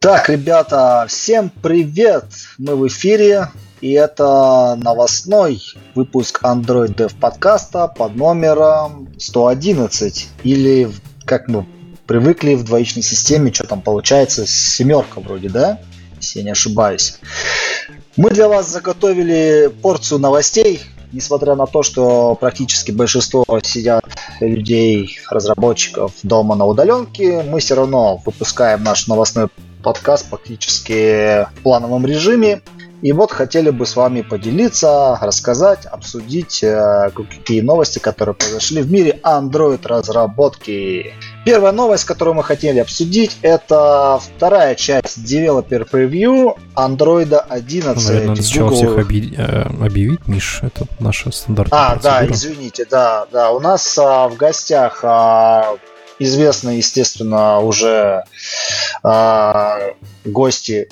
Так, ребята, всем привет! Мы в эфире, и это новостной выпуск Android Dev Podcast под номером 111, или, как мы привыкли в двоичной системе, что там получается, семерка вроде, да? Если я не ошибаюсь. Мы для вас заготовили порцию новостей, несмотря на то, что практически большинство сидят людей, разработчиков дома на удаленке, мы все равно выпускаем наш новостной подкаст практически в плановом режиме. И вот хотели бы с вами поделиться, рассказать, обсудить какие новости, которые произошли в мире Android-разработки. Первая новость, которую мы хотели обсудить, это вторая часть Developer Preview Android 11. Наверное, надо сначала всех объявить, Миш, это наша стандартная процедура. Да, извините, да. У нас в гостях известные, естественно, уже гости,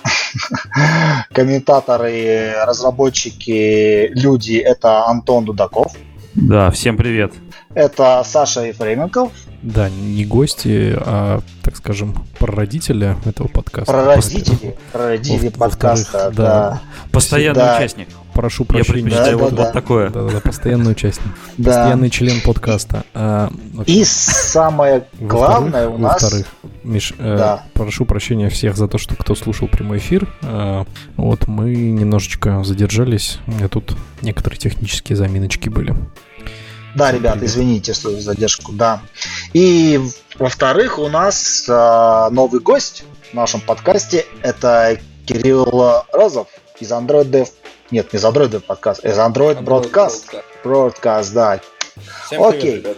комментаторы, разработчики, люди. Это Антон Дудаков. Да, всем привет. Это Саша Ефременков. Да, не гости, а, так скажем, прародители этого подкаста. Прародители подкаста, да. Постоянный участник. Прошу прощения. Я предпочитаю такое. Да, постоянный участник. Постоянный член подкаста. И самое главное у нас... Во-вторых, Миш, прошу прощения всех за то, что кто слушал прямой эфир. Вот мы немножечко задержались. У меня тут некоторые технические заминочки были. Да, ребята, извините за задержку, да. И, во-вторых, у нас новый гость в нашем подкасте. Это Кирилл Розов из Android Dev... Нет, не из Android Dev Podcast, из Android Broadcast. Broadcast, да. Всем окей. Привет,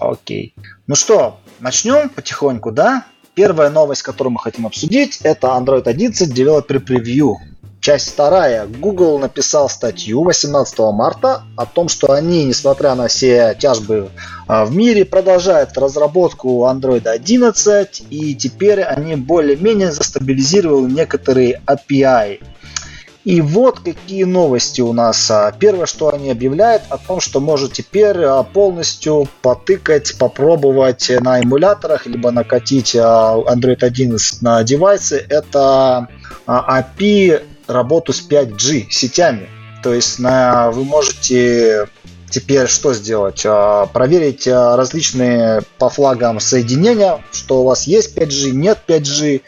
окей. Ну что, начнем потихоньку, да? Первая новость, которую мы хотим обсудить, это Android 11 Developer Preview. Часть вторая. Google написал статью 18 марта о том, что они, несмотря на все тяжбы в мире, продолжают разработку Android 11, и теперь они более-менее застабилизировали некоторые API. И вот какие новости у нас. Первое, что они объявляют, о том, что может теперь полностью потыкать, попробовать на эмуляторах, либо накатить Android 11 на девайсы, это API работу с 5G сетями. То есть вы можете теперь что сделать? Проверить различные по флагам соединения, что у вас есть 5G, нет 5G.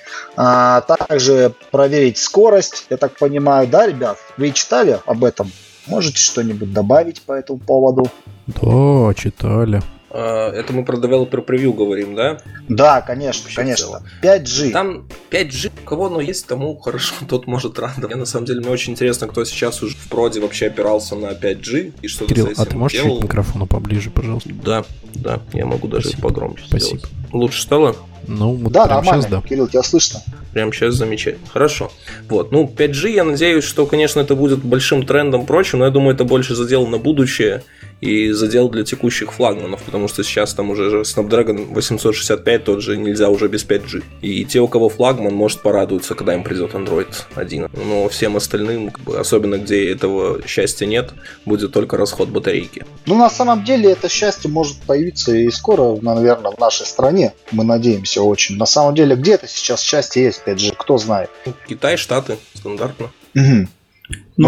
Также проверить скорость, я так понимаю, да, ребят? Вы читали об этом? Можете что-нибудь добавить по этому поводу? Да, читали. Это мы про Developer Preview говорим, да? Да, конечно, вообще конечно. 5G. Там 5G, у кого оно есть, тому хорошо, тот может рандом. На самом деле, мне очень интересно, кто сейчас уже в проде вообще опирался на 5G и что-то Кирилл, за этим делал. Кирилл, а ты можешь чуть к микрофону поближе, пожалуйста? Да, я могу даже погромче сделать. Лучше стало? Ну, вот да, нормально, сейчас, да. Кирилл, тебя слышно? Прямо сейчас замечательно. Хорошо. Вот, 5G, я надеюсь, что, конечно, это будет большим трендом прочим, но я думаю, это больше задел на будущее и задел для текущих флагманов, потому что сейчас там уже Snapdragon 865 тот же нельзя уже без 5G. И те, у кого флагман, может порадуются, когда им придет Android 1. Но всем остальным, особенно где этого счастья нет, будет только расход батарейки. На самом деле, это счастье может появиться и скоро, наверное, в нашей стране. Мы надеемся очень. На самом деле, где-то сейчас счастье есть 5G, кто знает. Китай, Штаты, стандартно. Угу.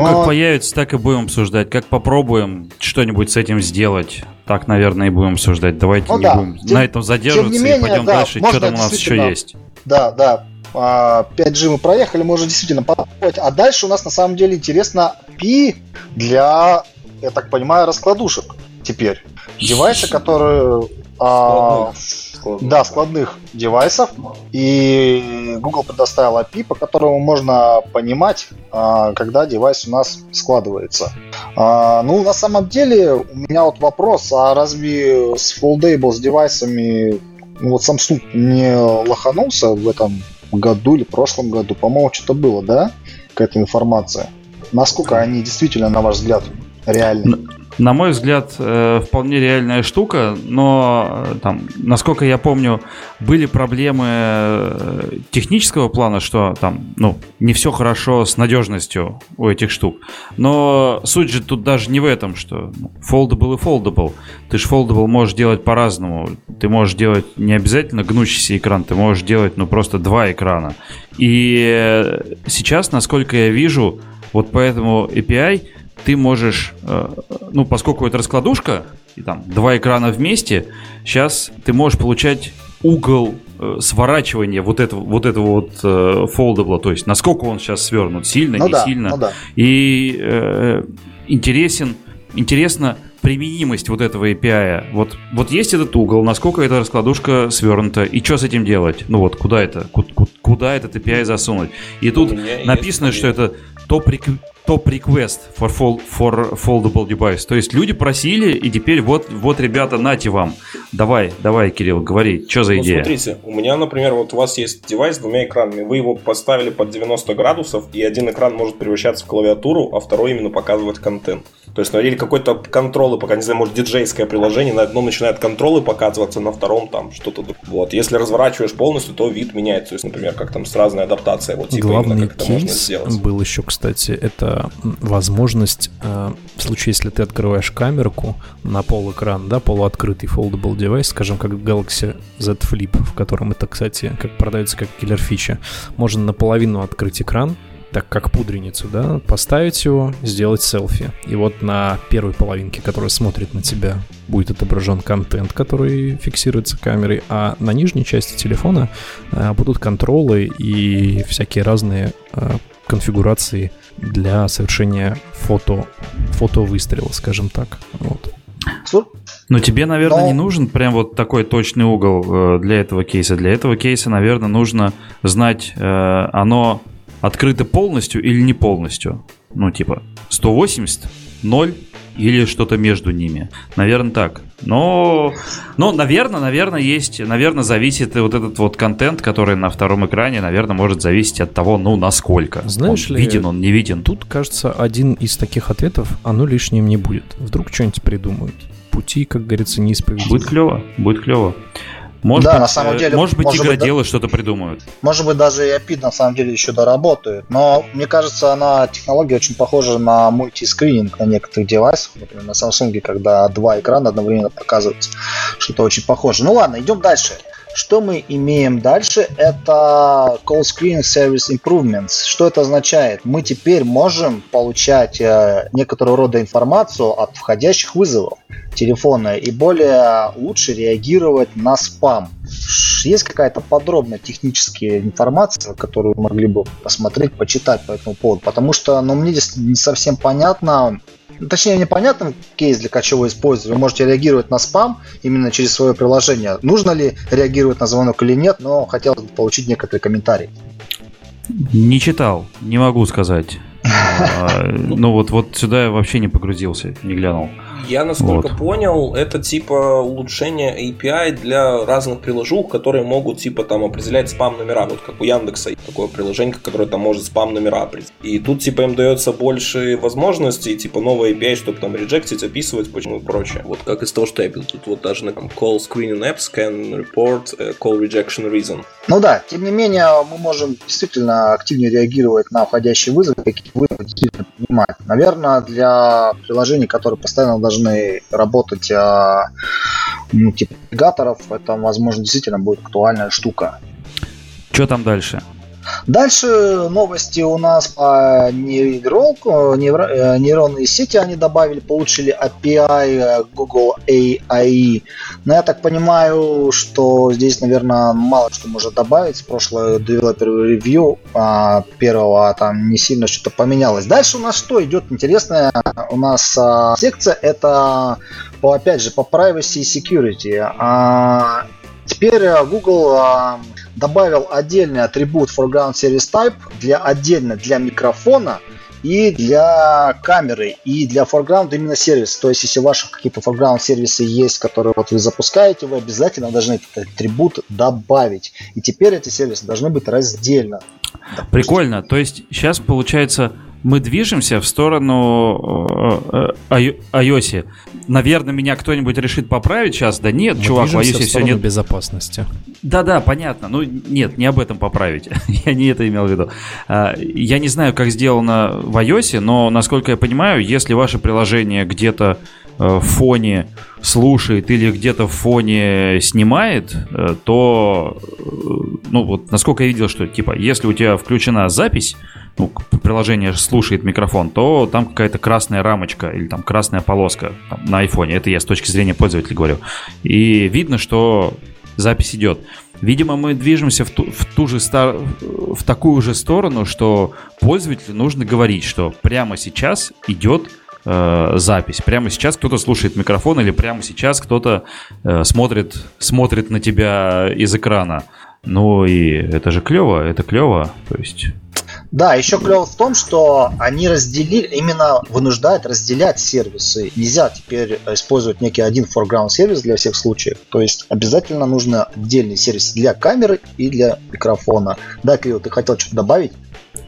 Как появится, так и будем обсуждать. Как попробуем что-нибудь с этим сделать, так, наверное, и будем обсуждать. Давайте будем на этом задерживаться менее, и пойдем дальше, что там у нас еще есть. Да. 5G мы проехали, можно действительно попробовать. А дальше у нас на самом деле интересно API для, я так понимаю, раскладушек теперь. Девайсы, которые... складных девайсов. И Google предоставил API, по которому можно понимать, когда девайс у нас складывается. На самом деле, у меня вот вопрос, а разве с foldable с девайсами Samsung не лоханулся в этом году или прошлом году? По-моему, что-то было, да? Какая-то информация. Насколько они действительно, на ваш взгляд, реальны? на мой взгляд, вполне реальная штука, но там, насколько я помню, были проблемы технического плана, что там, ну, не все хорошо с надежностью у этих штук. Но суть же тут даже не в этом, что foldable и foldable. Ты же foldable можешь делать по-разному. Ты можешь делать не обязательно гнущийся экран, ты можешь делать, ну, просто два экрана. И сейчас, насколько я вижу, вот по этому API ты можешь, ну, поскольку это раскладушка, и там два экрана вместе, сейчас ты можешь получать угол сворачивания вот этого фолдабла, то есть насколько он сейчас свернут, сильно, ну не да, сильно. Ну да. И интересно применимость вот этого API. Вот есть этот угол, насколько эта раскладушка свернута, и что с этим делать? Ну вот, куда этот API засунуть? И тут написано, что это топ-реквест for foldable device. То есть люди просили, и теперь вот ребята, нате вам. Давай, Кирилл, говори, что за идея? Смотрите, у меня, например, вот у вас есть девайс с двумя экранами. Вы его поставили под 90 градусов, и один экран может превращаться в клавиатуру, а второй именно показывать контент. То есть, ну, или какой-то контролы, пока, не знаю, может, диджейское приложение, на одном начинает контролы показываться, на втором там что-то. Вот, если разворачиваешь полностью, то вид меняется. То есть, например, как там с разной адаптацией. Вот, типа, главный именно, как кейс это можно сделать. Был еще, кстати, это возможность, в случае, если ты открываешь камерку на полэкран, да, полуоткрытый foldable девайс, скажем, как Galaxy Z Flip, в котором это, кстати, как продается как киллер-фича, можно наполовину открыть экран, так как пудреницу, да, поставить его, сделать селфи. И вот на первой половинке, которая смотрит на тебя, будет отображен контент, который фиксируется камерой, а на нижней части телефона будут контролы и всякие разные конфигурации для совершения фотовыстрела, скажем так. Вот. Но тебе, наверное, не нужен прям вот такой точный угол для этого кейса. Для этого кейса, наверное, нужно знать, оно открыто полностью или не полностью. Ну, типа 180, 0 или что-то между ними. Наверное, так. Но наверное, есть. Наверное, зависит вот этот вот контент, который на втором экране, наверное, может зависеть от того, ну, насколько. Знаешь он ли, виден, он не виден. Тут, кажется, один из таких ответов, оно лишним не будет. Вдруг что-нибудь придумают. Пути, как говорится, неисповедимы. Будет клево. Может быть, игроделы что-то придумают. Может быть, даже и API на самом деле еще доработают. Но мне кажется, она технология очень похожа на мультискрининг на некоторых девайсах. Например, на Samsung, когда два экрана одновременно показываются. Что-то очень похоже. Ну ладно, идем дальше. Что мы имеем дальше? Это Call Screening Service Improvements. Что это означает? Мы теперь можем получать некоторого рода информацию от входящих вызовов телефона и более лучше реагировать на спам. Есть какая-то подробная техническая информация, которую вы могли бы посмотреть, почитать по этому поводу? Потому что, ну, мне здесь не совсем понятно. Точнее, непонятно кейс, для чего использовать. Вы можете реагировать на спам именно через свое приложение. Нужно ли реагировать на звонок или нет, но хотелось бы получить некоторые комментарии. Не читал, не могу сказать. Ну вот сюда я вообще не погрузился, не глянул. Я, насколько понял, это типа улучшение API для разных приложух, которые могут типа там определять спам-номера. Вот как у Яндекса есть такое приложение, которое там может спам-номера определить. И тут типа им дается больше возможностей, типа новый API, чтобы там реджектить, описывать, почему и прочее. Вот как из того, что я пил. Тут вот даже на Call Screening Apps Can Report Call Rejection Reason. Ну да, тем не менее мы можем действительно активнее реагировать на входящие вызовы, какие вызовы действительно принимать. Наверное, для приложений, которые постоянно должны работать типа навигаторов, это, возможно, действительно будет актуальная штука. Что там дальше? Дальше новости у нас по нейронку, нейронные сети они добавили, получили API Google AI. Но я так понимаю, что здесь, наверное, мало что можно добавить. С прошлого девелопер ревью первого там не сильно что-то поменялось. Дальше у нас что идет интересное? У нас секция это, опять же, по privacy и security. Теперь Google добавил отдельный атрибут foreground service type отдельно для микрофона и для камеры, и для foreground именно сервис. То есть, если у ваших какие-то foreground сервисы есть, которые вот вы запускаете, вы обязательно должны этот атрибут добавить. И теперь эти сервисы должны быть раздельно. Прикольно. То есть, сейчас получается мы движемся в сторону iOS. Наверное, меня кто-нибудь решит поправить сейчас. Да нет, мы чувак, в iOS все нет безопасности. Да-да, понятно. Ну нет, не об этом поправить. Я не это имел в виду. Я не знаю, как сделано в iOS, но, насколько я понимаю, если ваше приложение где-то в фоне слушает или где-то в фоне снимает, то, ну вот, насколько я видел, что, типа, если у тебя включена запись, ну, приложение слушает микрофон, то там какая-то красная рамочка или там красная полоска там, на айфоне. Это я с точки зрения пользователя говорю. И видно, что запись идет. Видимо, мы движемся в такую же сторону, что пользователю нужно говорить, что прямо сейчас идет запись. Прямо сейчас кто-то слушает микрофон или прямо сейчас кто-то смотрит на тебя из экрана. Ну и это же клево, это клево. То есть... Да, еще клево в том, что они разделили, именно вынуждают разделять сервисы. Нельзя теперь использовать некий один foreground сервис для всех случаев. То есть обязательно нужно отдельный сервис для камеры и для микрофона. Да, Кирилл, ты хотел что-то добавить?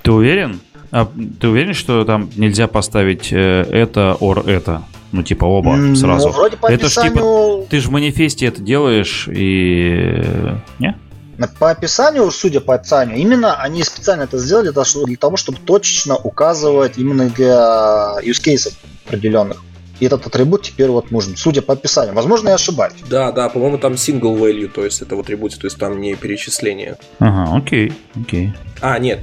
Ты уверен? А ты уверен, что там нельзя поставить это, or это? Ну, типа оба сразу. Ну, вроде по описанию... Это ж, типа, ты же в манифесте это делаешь и... Не? По описанию, судя по описанию, именно они специально это сделали для того, чтобы точечно указывать именно для юзкейсов определенных. И этот атрибут теперь вот нужен, судя по описанию. Возможно, я ошибаюсь. Да, по-моему, там single value, то есть это в атрибуте, то есть там не перечисление. Ага, окей. А, нет.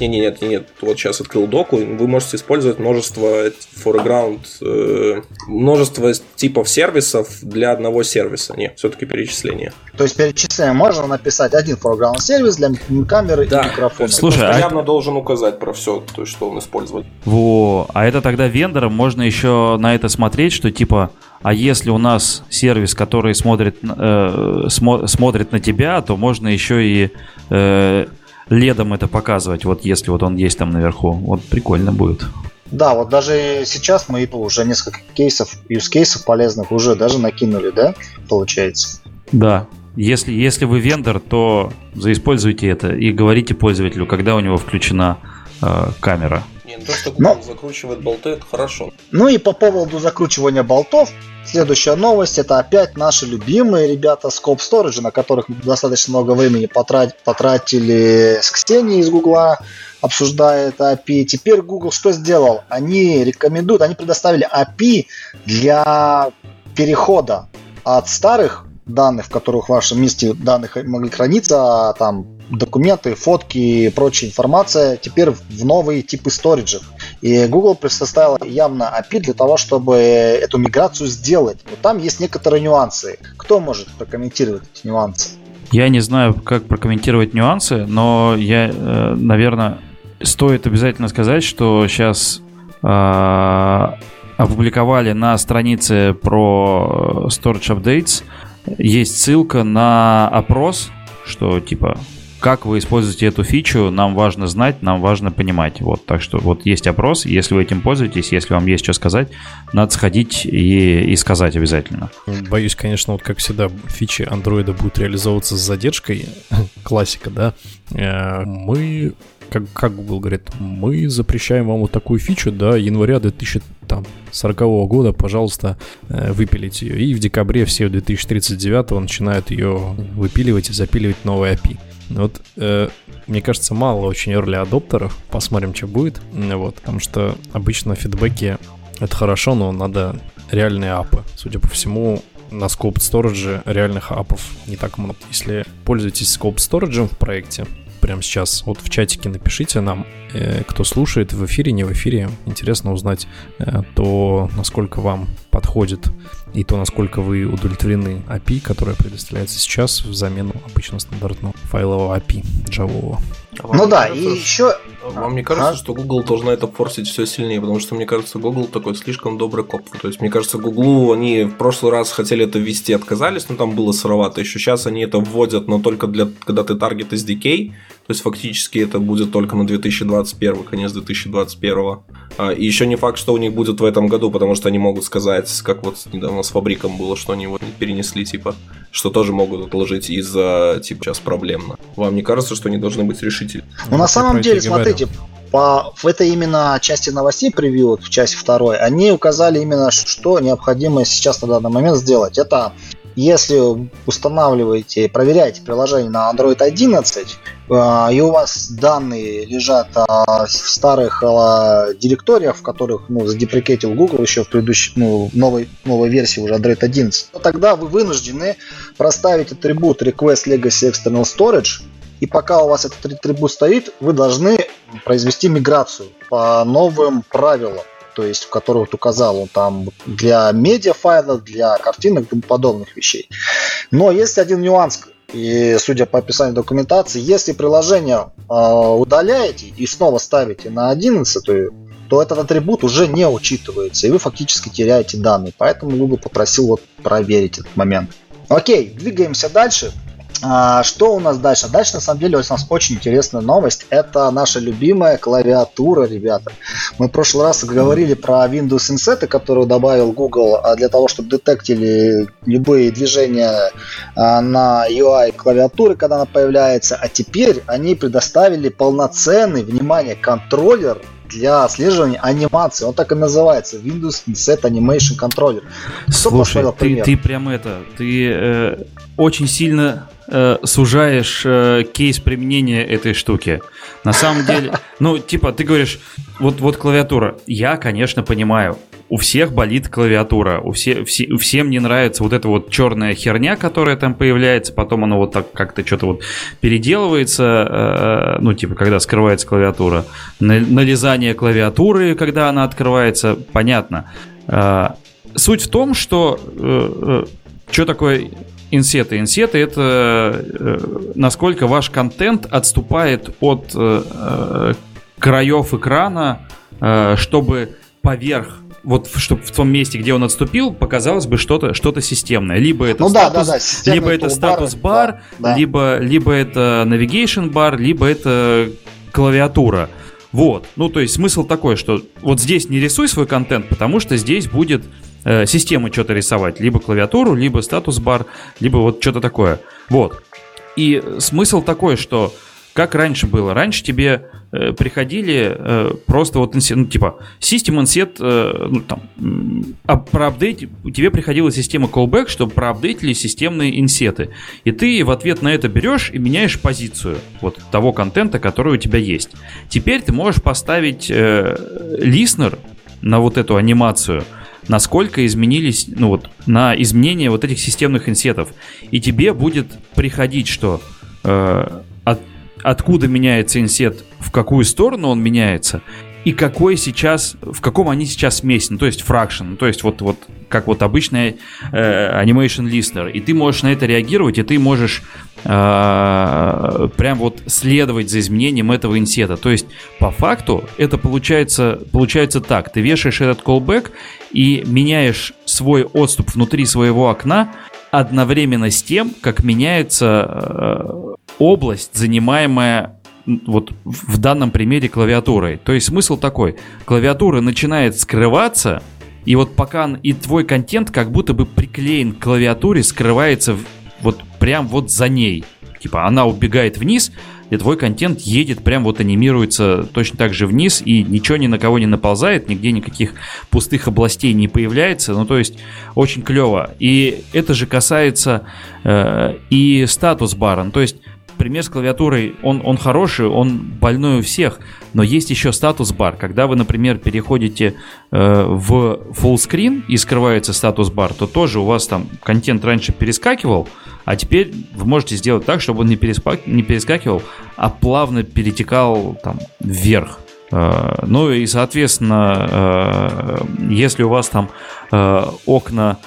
Вот сейчас открыл доку. Вы можете использовать множество foreground, множество типов сервисов для одного сервиса. Нет, все-таки перечисление. То есть перечисление можно написать один foreground сервис для камеры и микрофона. Слушай, явно должен указать про все, то есть что он использовать. Во, а это тогда вендором можно еще на это смотреть, что типа, а если у нас сервис, который смотрит на тебя, то можно еще и ледом это показывать, вот если вот он есть там наверху. Вот прикольно будет. Да, вот даже сейчас мы уже несколько юз-кейсов полезных уже даже накинули, да, получается? Да. Если вы вендор, то заиспользуйте это и говорите пользователю, когда у него включена камера. Нет, то, что Google закручивает болты, это хорошо. Ну и по поводу закручивания болтов, следующая новость, это опять наши любимые ребята с Coop Storage, на которых мы достаточно много времени потратили с Ксенией из Google, обсуждая это API. Теперь Google что сделал? Они рекомендуют, они предоставили API для перехода от старых данных, в которых в вашем месте данных могли храниться, там документы, фотки и прочая информация, теперь в новые типы сториджа. И Google предоставила явно API для того, чтобы эту миграцию сделать. Но там есть некоторые нюансы. Кто может прокомментировать эти нюансы? Я не знаю, как прокомментировать нюансы, но я, наверное, стоит обязательно сказать, что сейчас опубликовали на странице про Storage Updates, есть ссылка на опрос, что типа как вы используете эту фичу, нам важно знать, нам важно понимать. Вот, так что вот есть опрос, если вы этим пользуетесь, если вам есть что сказать, надо сходить и сказать обязательно. Боюсь, конечно, вот как всегда, фичи Android будут реализовываться с задержкой, классика, да? Мы, как Google говорит, мы запрещаем вам вот такую фичу до января 2040 года, пожалуйста, выпилить ее. И в декабре все 2039 начинают ее выпиливать и запиливать новый API. Вот, мне кажется, мало очень early-адоптеров. Посмотрим, что будет. Вот, потому что обычно фидбэки — это хорошо, но надо реальные апы. Судя по всему, на Scope Storage реальных апов не так много. Если пользуетесь Scope Storage в проекте, прямо сейчас вот в чатике напишите нам, кто слушает, в эфире, не в эфире. Интересно узнать то, насколько вам подходит и то, насколько вы удовлетворены API, которая предоставляется сейчас в замену обычно стандартного файлового API джавового. Ну да, и еще... Вам не кажется, что Google должна это форсить все сильнее? Потому что, мне кажется, Google такой слишком добрый коп. То есть, мне кажется, Google, они в прошлый раз хотели это ввести, отказались, но там было сыровато. Еще сейчас они это вводят, но только когда ты таргет SDK. То есть, фактически, это будет только на 2021, конец 2021. И еще не факт, что у них будет в этом году, потому что они могут сказать, как вот недавно с фабриком было, что они его перенесли, типа, что тоже могут отложить из-за, типа, сейчас проблемно. Вам не кажется, что они должны быть решительны? Ну, на самом деле, смотрите, в этой именно части новостей превью, в части второй, они указали именно, что необходимо сейчас на данный момент сделать. Это если устанавливаете, проверяете приложение на Android 11, и у вас данные лежат в старых директориях, в которых задеприкетил Google еще в предыдущей, новой версии уже Android 11, то тогда вы вынуждены проставить атрибут Request Legacy External Storage, и пока у вас этот атрибут стоит, вы должны произвести миграцию по новым правилам, то есть, в которых вот указал он там для медиафайлов, для картинок и тому подобных вещей. Но есть один нюанс, и судя по описанию документации, если приложение удаляете и снова ставите на 11-ю, то этот атрибут уже не учитывается, и вы фактически теряете данные. Поэтому Google попросил вот проверить этот момент. Окей, двигаемся дальше. Что у нас дальше? Дальше, на самом деле, у нас очень интересная новость. Это наша любимая клавиатура, ребята. Мы в прошлый раз говорили про Windows Inset, которую добавил Google для того, чтобы детектили любые движения на UI клавиатуры, когда она появляется. А теперь они предоставили полноценный, внимание, контроллер для отслеживания анимации. Он так и называется. Windows Inset Animation Controller. Слушай, ты прям это... Ты очень сильно... сужаешь кейс применения этой штуки. На самом деле, ты говоришь, вот клавиатура. Я, конечно, понимаю, у всех болит клавиатура, всем не нравится вот эта вот черная херня, которая там появляется, потом она вот так как-то что-то вот переделывается, когда скрывается клавиатура. Нализание клавиатуры, когда она открывается, понятно. Суть в том, что что такое... Инсеты — это насколько ваш контент отступает от краев экрана, чтобы поверх, чтобы в том месте, где он отступил, показалось бы что-то системное. Либо это статус-бар, либо это navigation-бар, либо это клавиатура. Вот. То есть смысл такой, что вот здесь не рисуй свой контент, потому что здесь будет... систему что-то рисовать, либо клавиатуру, либо статус-бар, либо вот что-то такое. Вот. И смысл такой, что как раньше было, раньше тебе приходили просто вот System Inset, проапдейт, тебе приходила система callback, чтобы проапдейтили системные инсеты. И ты в ответ на это берешь и меняешь позицию вот того контента, который у тебя есть. Теперь ты можешь поставить listener на вот эту анимацию, насколько изменились, на изменение вот этих системных инсетов. И тебе будет приходить, что откуда меняется инсет, в какую сторону он меняется, и в каком они сейчас месте. То есть фракшн, то есть вот как вот обычный animation listener. И ты можешь на это реагировать, и ты можешь прям вот следовать за изменением этого инсета. То есть по факту это получается так. Ты вешаешь этот callback и меняешь свой отступ внутри своего окна одновременно с тем, как меняется область, занимаемая вот в данном примере клавиатурой. То есть смысл такой. Клавиатура начинает скрываться, и вот пока и твой контент как будто бы приклеен к клавиатуре, скрывается вот прям вот за ней. Она убегает вниз, и твой контент едет, прям вот анимируется точно так же вниз, и ничего ни на кого не наползает, нигде никаких пустых областей не появляется. То есть очень клево. И это же касается и статус-бара. То есть пример с клавиатурой, он хороший, он больной у всех, но есть еще статус-бар. Когда вы, например, переходите в фуллскрин и скрывается статус-бар, то тоже у вас там контент раньше перескакивал, а теперь вы можете сделать так, чтобы он не перескакивал, а плавно перетекал там вверх. И, соответственно, если у вас там окна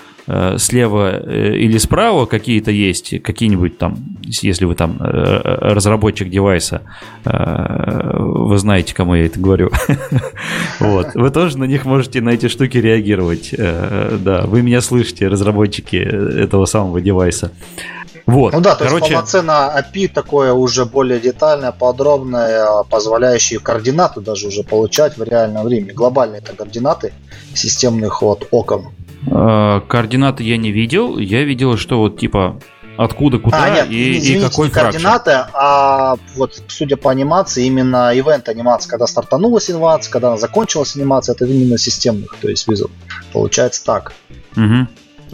слева или справа какие-то есть, какие-нибудь там, если вы там разработчик девайса, вы знаете, кому я это говорю. Вы тоже на них можете, на эти штуки реагировать. Да, вы меня слышите, разработчики этого самого девайса. Вот. То есть полноценно API такое уже более детальное, подробное, позволяющее координаты даже уже получать в реальном времени. Глобальные это координаты системных окон. Координаты я не видел. Я видел, что Откуда, куда и какой фракшн. Координаты, а вот судя по анимации, именно ивент-анимация, когда стартанулась анимация, когда она закончилась анимация, это именно системных, то есть визов. Получается так. Угу.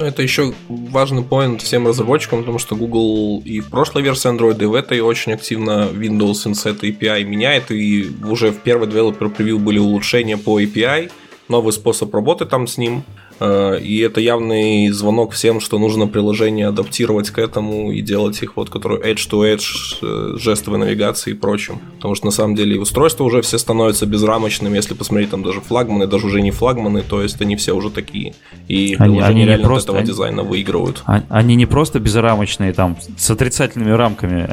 Это еще важный поинт всем разработчикам, потому что Google и в прошлой версии Android, и в этой очень активно Windows Inset API меняет, и уже в первой Developer Preview были улучшения по API, новый способ работы там с ним, и это явный звонок всем, что нужно приложение адаптировать к этому и делать их, вот, которые edge-to-edge, жестовой навигации и прочим. Потому что на самом деле устройства уже все становятся безрамочными, если посмотреть там даже флагманы, даже уже не флагманы, то есть они все уже такие. И они реально просто, от этого дизайна выигрывают. Они не просто безрамочные, там, с отрицательными рамками,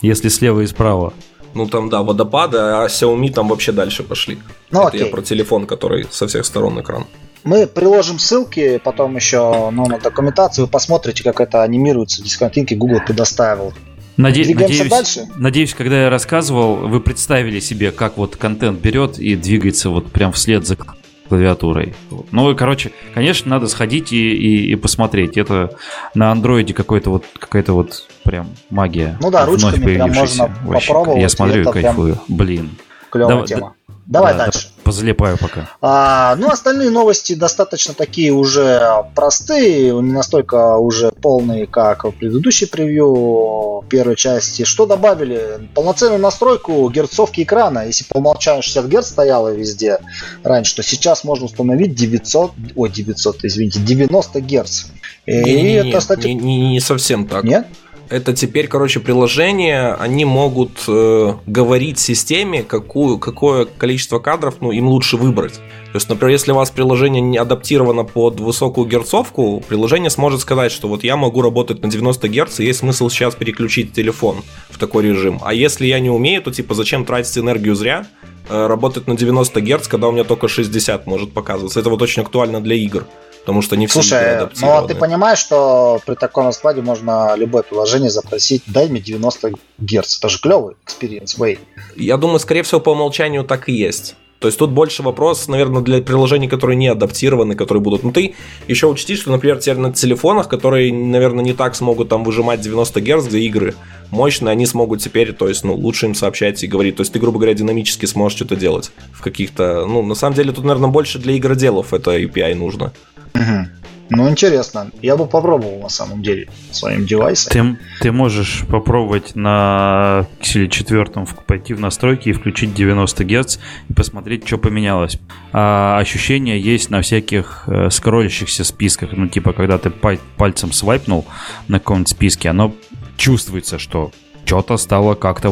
если слева и справа. Ну там, да, водопады, а Xiaomi там вообще дальше пошли. Ну, это я про телефон, который со всех сторон экран. Мы приложим ссылки, потом еще на документацию, вы посмотрите, как это анимируется, дисконтинки Google предоставил. Двигаемся дальше. Надеюсь, когда я рассказывал, вы представили себе, как вот контент берет и двигается вот прям вслед за клавиатурой. Ну, короче, конечно, надо сходить и посмотреть. Это на андроиде какая-то прям магия. Ну да, ручками прям можно попробовать. Я смотрю и кайфую. Блин. Клевая тема. Давай дальше. Позалипаю пока. Остальные новости достаточно такие уже простые, не настолько уже полные, как в предыдущей превью первой части. Что добавили? Полноценную настройку герцовки экрана. Если по умолчанию 60 Гц стояло везде раньше, то сейчас можно установить 90 Гц. Не совсем так. Нет? Это теперь, приложения, они могут говорить системе, какое количество кадров им лучше выбрать. То есть, например, если у вас приложение не адаптировано под высокую герцовку, приложение сможет сказать, что вот я могу работать на 90 Гц, и есть смысл сейчас переключить телефон в такой режим. А если я не умею, то зачем тратить энергию зря? Работать на 90 Гц, когда у меня только 60 может показываться. Это вот очень актуально для игр. Потому что не все адаптированы. Ты понимаешь, что при таком раскладе можно любое приложение запросить, дай мне 90 Гц. Это же клевый экспириенс, Way. Я думаю, скорее всего, по умолчанию так и есть. То есть тут больше вопрос, наверное, для приложений, которые не адаптированы, которые будут. Ну, ты еще учти, что, например, теперь на телефонах, которые, наверное, не так смогут там выжимать 90 Гц, где игры мощные, они смогут теперь, то есть, лучше им сообщать и говорить. То есть ты, грубо говоря, динамически сможешь что-то делать в каких-то... на самом деле тут, наверное, больше для игроделов это API нужно. Угу. Интересно. Я бы попробовал на самом деле своим девайсом. Ты можешь попробовать на Pixel 4 пойти в настройки и включить 90 Гц и посмотреть, что поменялось. Ощущения есть на всяких скроллящихся списках. Когда ты пальцем свайпнул на каком-нибудь списке, оно чувствуется, что что-то стало как-то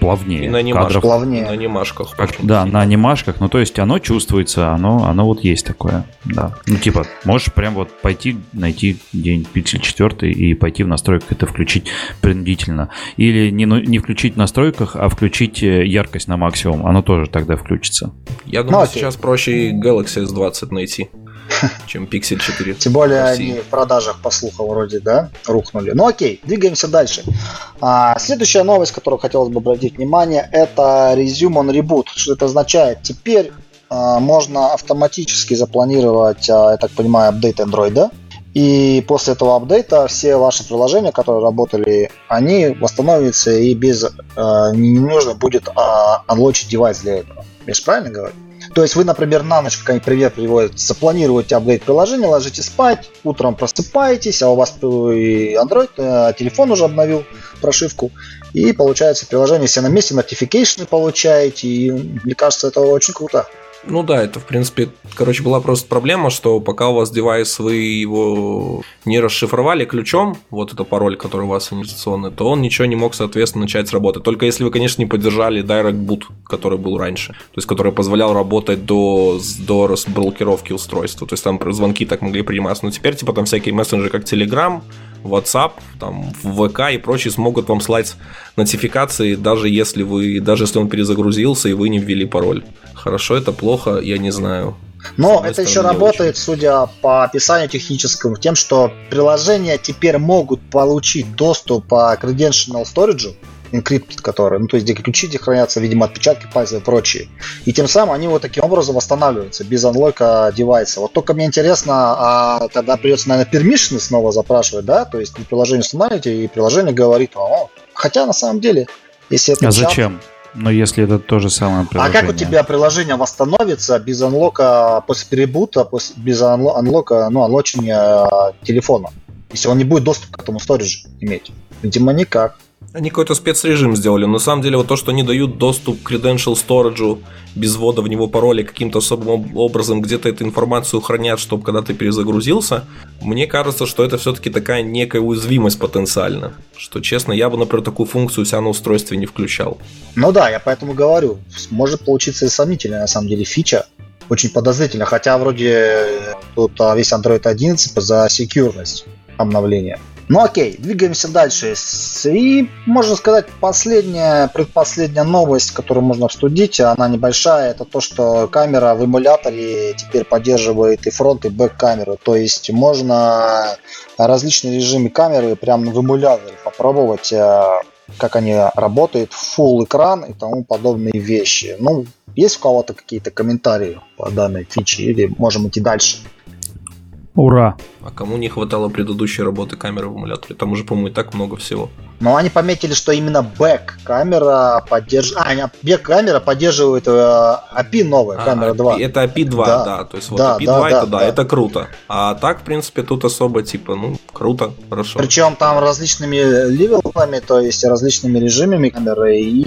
плавнее. И на анимашках. Плавнее. На анимашках. На анимашках. Оно чувствуется, оно есть такое. Да. Можешь прям пойти, найти день Pixel 4 и пойти в настройках это включить принудительно. Или не включить в настройках, а включить яркость на максимум. Оно тоже тогда включится. Я думаю, сейчас проще и Galaxy S20 найти, чем Pixel 4. Тем более они в продажах, по слухам, вроде, рухнули. Двигаемся дальше. Следующая новость, которую хотелось бы обратить внимание, это Resume on Reboot. Что это означает? Теперь можно автоматически запланировать, я так понимаю, апдейт Android. И после этого апдейта все ваши приложения, которые работали, они восстановятся и не нужно будет анлочить девайс для этого. Я же правильно говорю? То есть вы, например, на ночь, какая-нибудь пример приводит, запланируете апдейт приложения, ложитесь спать, утром просыпаетесь, а у вас и Android, телефон уже обновил прошивку, и получается приложение все на месте, notification получаете, и мне кажется, это очень круто. Это, в принципе, была просто проблема, что пока у вас девайс, вы его не расшифровали ключом, вот это пароль, который у вас инвестиционный, то он ничего не мог, соответственно, начать работать. Только если вы, конечно, не поддержали Direct Boot, который был раньше, то есть, который позволял работать до разблокировки устройства, то есть, там звонки так могли приниматься, но теперь, там всякие мессенджеры, как Telegram, WhatsApp, там, ВК и прочие смогут вам слать нотификации, даже если он перезагрузился и вы не ввели пароль. Хорошо, это плохо, я не знаю. Но это еще работает, судя по описанию техническому, тем, что приложения теперь могут получить доступ к credential storage, encrypted, которые, ну, то есть где ключи, где хранятся, видимо, отпечатки пальцев и прочие. И тем самым они вот таким образом восстанавливаются без анлока девайса. Вот только мне интересно, а тогда придется, наверное, permission снова запрашивать, да? То есть приложение устанавливаете, и приложение говорит вам. Хотя на самом деле, если это... А зачем? Но если это то же самое приложение. А как у тебя приложение восстановится без анлока после перебута, без анлока, ну, анлочения телефона? Если он не будет доступ к этому сториджу иметь. Видимо, никак. Они какой-то спецрежим сделали. На самом деле, вот то, что они дают доступ к credential storage без ввода в него пароля каким-то особым образом, где-то эту информацию хранят, чтобы когда ты перезагрузился, мне кажется, что это все-таки такая некая уязвимость потенциально. Что, честно, я бы, например, такую функцию у себя на устройстве не включал. Ну да, я поэтому говорю. Может получиться и сомнительная, на самом деле, фича. Очень подозрительно. Хотя, вроде, тут весь Android 11 за секьюрность обновления. Ну окей, двигаемся дальше. И, можно сказать, предпоследняя новость, которую можно обсудить, она небольшая, это то, что камера в эмуляторе теперь поддерживает и фронт, и бэк-камеру. То есть можно различные режимы камеры прямо в эмуляторе попробовать, как они работают, full экран и тому подобные вещи. Ну, есть у кого-то какие-то комментарии по данной фиче или можем идти дальше? Ура! А кому не хватало предыдущей работы камеры в эмуляторе? Там уже, по-моему, и так много всего. Но они пометили, что именно бэк-камера поддерживает API новая, камера 2. Это API 2, да. То есть вот API 2, это круто. А так, в принципе, тут особо типа, ну, круто, хорошо. Причем там различными левелами, то есть различными режимами камеры. И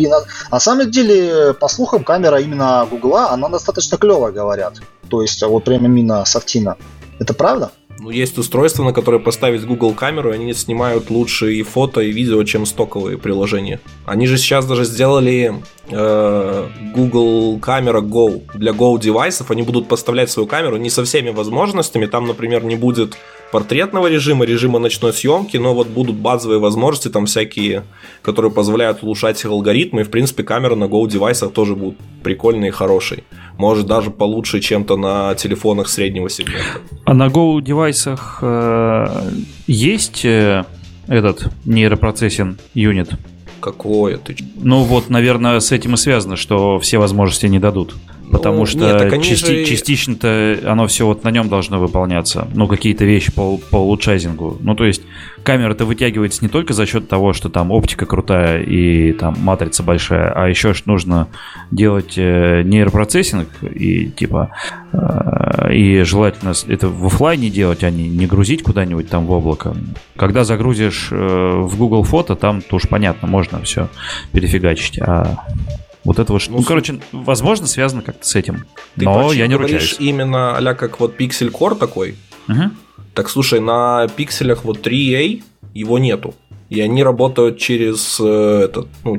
на самом деле, по слухам, камера именно Google, она достаточно клевая, говорят. То есть вот прямо именно софтина. Это правда? Ну, есть устройства, на которые поставить Google камеру, и они снимают лучше и фото, и видео, чем стоковые приложения. Они же сейчас даже сделали Google Camera Go. Для Go девайсов они будут поставлять свою камеру не со всеми возможностями. Там, например, не будет портретного режима, режима ночной съемки, но вот будут базовые возможности, там всякие, которые позволяют улучшать их алгоритмы. И, в принципе, камеры на Go девайсах тоже будут прикольные и хорошие. Может, даже получше, чем-то на телефонах среднего сегмента. А на Go девайсах есть этот нейропроцессинг юнит? Какое ты? Ну вот, наверное, с этим и связано, что все возможности не дадут. Потому частично-то оно все вот на нем должно выполняться. Ну, какие-то вещи по улучшайзингу. Ну, то есть камера-то вытягивается не только за счет того, что там оптика крутая и там матрица большая, а еще ж нужно делать нейропроцессинг и типа... И желательно это в офлайне делать, а не грузить куда-нибудь там в облако. Когда загрузишь в Google Фото, там-то уж понятно, можно все перефигачить, а... Вот это вот, ну, короче, возможно, связано как-то с этим. Ты но я не ручаюсь. Именно а-ля как вот Pixel Core такой. Угу. Так, слушай, на пикселях вот 3A его нету. И они работают через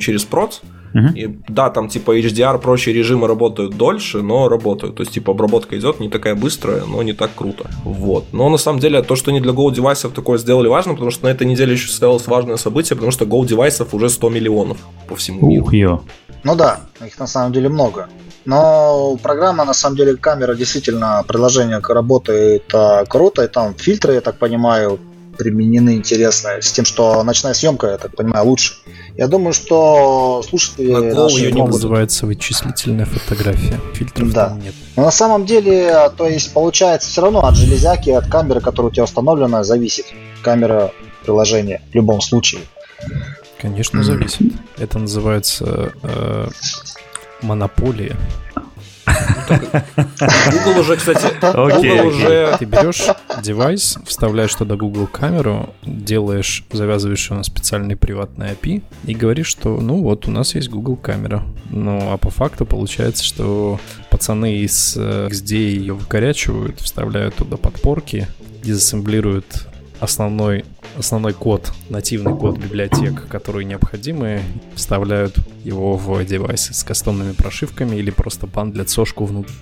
через проц. Угу. И, да, там типа HDR, прочие режимы работают дольше, но работают. То есть типа обработка идет не такая быстрая, но не так круто. Вот. Но на самом деле то, что они для Go девайсов такое сделали, важно, потому что на этой неделе еще состоялось важное событие, потому что Go девайсов уже 100 миллионов по всему миру. Ну да, их на самом деле много. Но программа, на самом деле, камера действительно, приложение работает круто. И там фильтры, я так понимаю, применены интересные. С тем, что ночная съемка, я так понимаю, лучше. Я думаю, что слушатели... На Go ее не называется вычислительная фотография. Фильтров там нет. Но на самом деле, то есть, получается, все равно от железяки, от камеры, которая у тебя установлена, зависит камера приложения в любом случае. Конечно, зависит. Это называется монополия. Google уже, кстати, Ты берешь девайс, вставляешь туда Google камеру, делаешь, завязываешь ее на специальный приватный API и говоришь, что ну вот у нас есть Google камера. Ну а по факту получается, что пацаны из XDA ее выкорячивают, вставляют туда подпорки, дезассемблируют основной код, нативный код библиотек, которые необходимы, вставляют его в девайсы с кастомными прошивками или просто бандлят сошки внутрь.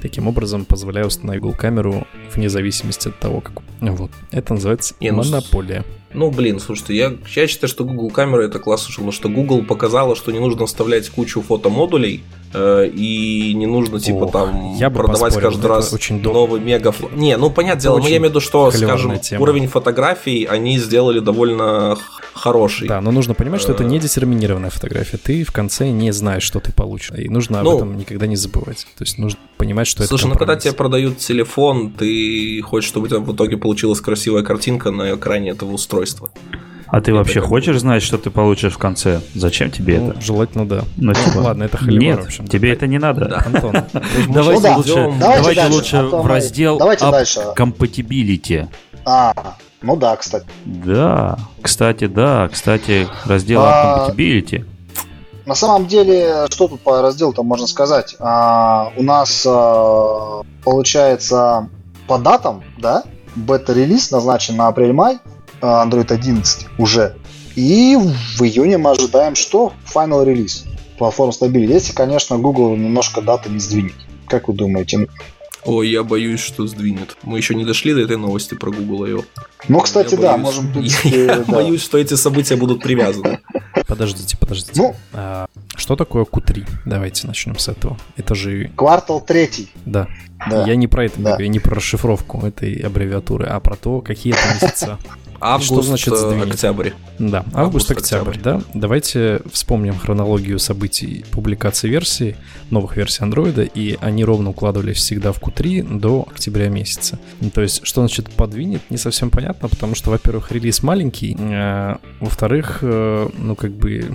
Таким образом, позволяя установить Google камеру вне зависимости от того, как... Вот. Это называется монополия. Ну, блин, слушайте, я считаю, что Google Camera — это классно, потому что Google показала, что не нужно вставлять кучу фотомодулей, и не нужно, типа, продавать каждый раз новый мегафон. Не, ну, понятное дело, я имею в виду, что, скажем, уровень фотографий они сделали довольно хороший. Да, но нужно понимать, что это не детерминированная фотография. Ты в конце не знаешь, что ты получишь. И нужно об этом никогда не забывать. То есть нужно понимать, что это компромисс. Слушай, ну, когда тебе продают телефон, ты хочешь, чтобы у тебя в итоге получилась красивая картинка на экране этого устройства. А ты вообще хочешь знать, что ты получишь в конце? Зачем тебе это? Желательно, да. Ну, ладно, это холивар, в общем. Нет, тебе это не надо. Антон, давайте лучше в раздел App Compatibility. Ну да, кстати. Да, кстати, раздел App Compatibility. На самом деле, что тут по разделу-то можно сказать? У нас, получается, по датам, да, бета-релиз назначен на апрель-май, Android 11 уже. И в июне мы ожидаем, что final релиз платформы стабильной. Если, конечно, Google немножко даты не сдвинет. Как вы думаете? Ой, я боюсь, что сдвинет. Мы еще не дошли до этой новости про Google I.O. Ну, кстати, я боюсь, можем... Я боюсь, что эти события будут привязаны. Подождите. Ну, что такое Q3? Давайте начнем с этого. Это же... Квартал третий. Да. Я не про это говорю, я не про расшифровку этой аббревиатуры, а про то, какие это месяца. Август-октябрь. Да, август-октябрь, да. Давайте вспомним хронологию событий публикации версий, новых версий Андроида, и они ровно укладывались всегда в Q3 до октября месяца. То есть, что значит подвинет, не совсем понятно, потому что, во-первых, релиз маленький, а, во-вторых, ну, как бы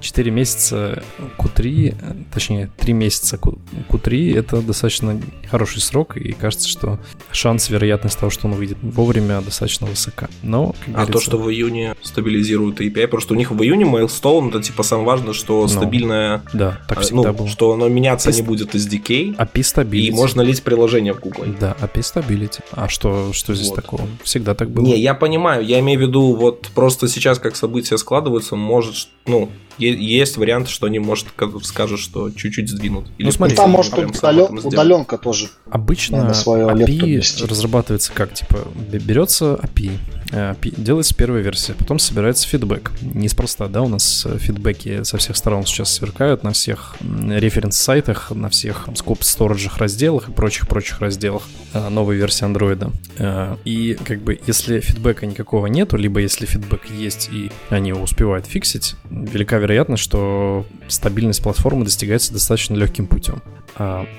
4 месяца Q3, точнее, 3 месяца Q3, это достаточно хороший срок, и кажется, что шанс, вероятность того, что он выйдет вовремя, достаточно высока. Но, то, что в июне стабилизируют API, просто у них в июне Milestone, это типа самое важное, что стабильное, так всегда было. Что оно меняться не будет SDK, API стабилити. И можно лить приложение в Google. Да, API стабилити. А что здесь такого? Всегда так было. Не, я понимаю, я имею в виду, вот просто сейчас, как события складываются, может, есть вариант, что они, может, скажут, что чуть-чуть сдвинут. Или смотри, там может быть удаленка тоже. Обычно API разрабатывается как, типа, берется API, делается первая версия, потом собирается фидбэк. Неспроста, да, у нас фидбэки со всех сторон сейчас сверкают, на всех референс-сайтах, на всех скоп-сторожах разделах и прочих-прочих разделах новой версии Андроида. И как бы если фидбэка никакого нету, либо если фидбэк есть и они его успевают фиксить, велика вероятность, что стабильность платформы достигается достаточно легким путем.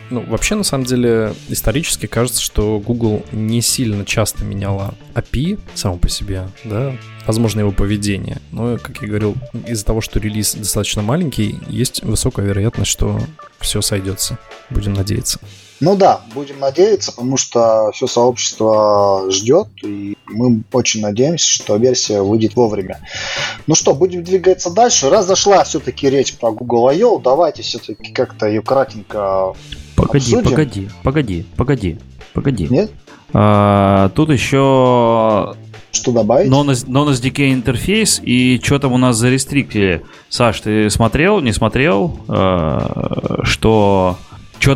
Ну, вообще, на самом деле, исторически кажется, что Google не сильно часто меняла API само по себе, да, возможно, его поведение. Но, как я говорил, из-за того, что релиз достаточно маленький, есть высокая вероятность, что все сойдется. Будем надеяться. Ну да, будем надеяться, потому что все сообщество ждет, и мы очень надеемся, что версия выйдет вовремя. Ну что, будем двигаться дальше. Раз зашла все-таки речь про Google I.O., давайте все-таки как-то ее кратенько обсудим. Погоди. Нет? Тут еще... Что добавить? Non-SDK интерфейс и что там у нас за рестрикции. Саш, ты смотрел, не смотрел? Что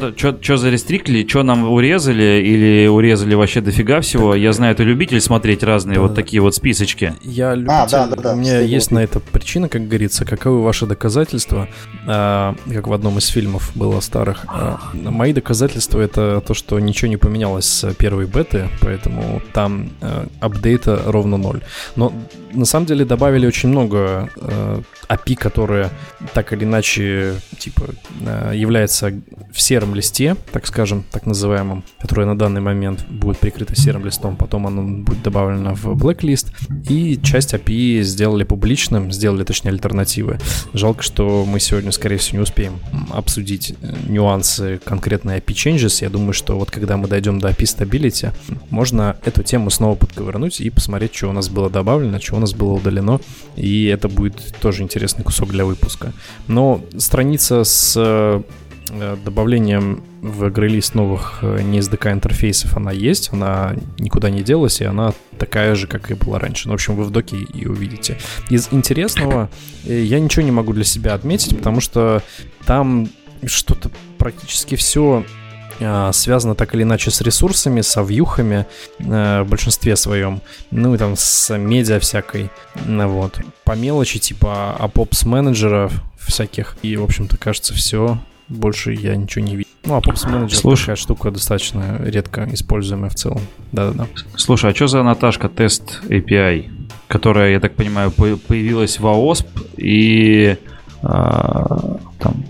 зарестрикли, что нам урезали или урезали вообще дофига всего? Так, я знаю, ты любитель смотреть разные вот такие вот списочки. Я любитель, у меня есть на это причина, как говорится, каковы ваши доказательства, как в одном из фильмов было старых. Мои доказательства — это то, что ничего не поменялось с первой беты, поэтому там апдейта ровно 0. Но на самом деле добавили очень много API, которые так или иначе типа являются в сером листе, так скажем, так называемом, которое на данный момент будет прикрыто серым листом, потом оно будет добавлено в blacklist, и часть API сделали публичным, сделали, точнее, альтернативы. Жалко, что мы сегодня, скорее всего, не успеем обсудить нюансы конкретной API changes. Я думаю, что вот когда мы дойдем до API stability, можно эту тему снова подковырнуть и посмотреть, что у нас было добавлено, что у нас было удалено, и это будет тоже интересный кусок для выпуска. Но страница с добавлением в игрелист новых не SDK интерфейсов она есть, она никуда не делась, и она такая же, как и была раньше. Ну, в общем, вы в доке и увидите. Из интересного я ничего не могу для себя отметить, потому что там что-то практически все связано так или иначе с ресурсами, со вьюхами в большинстве своем, ну и там с медиа всякой, вот. По мелочи, типа апопс-менеджеров всяких, и, в общем-то, кажется, все, больше я ничего не вижу. Ну, а попс-менеджер такая штука достаточно редко используемая в целом. Да-да-да. Слушай, а что за Наташка тест API, которая, я так понимаю, появилась в АОСП, и там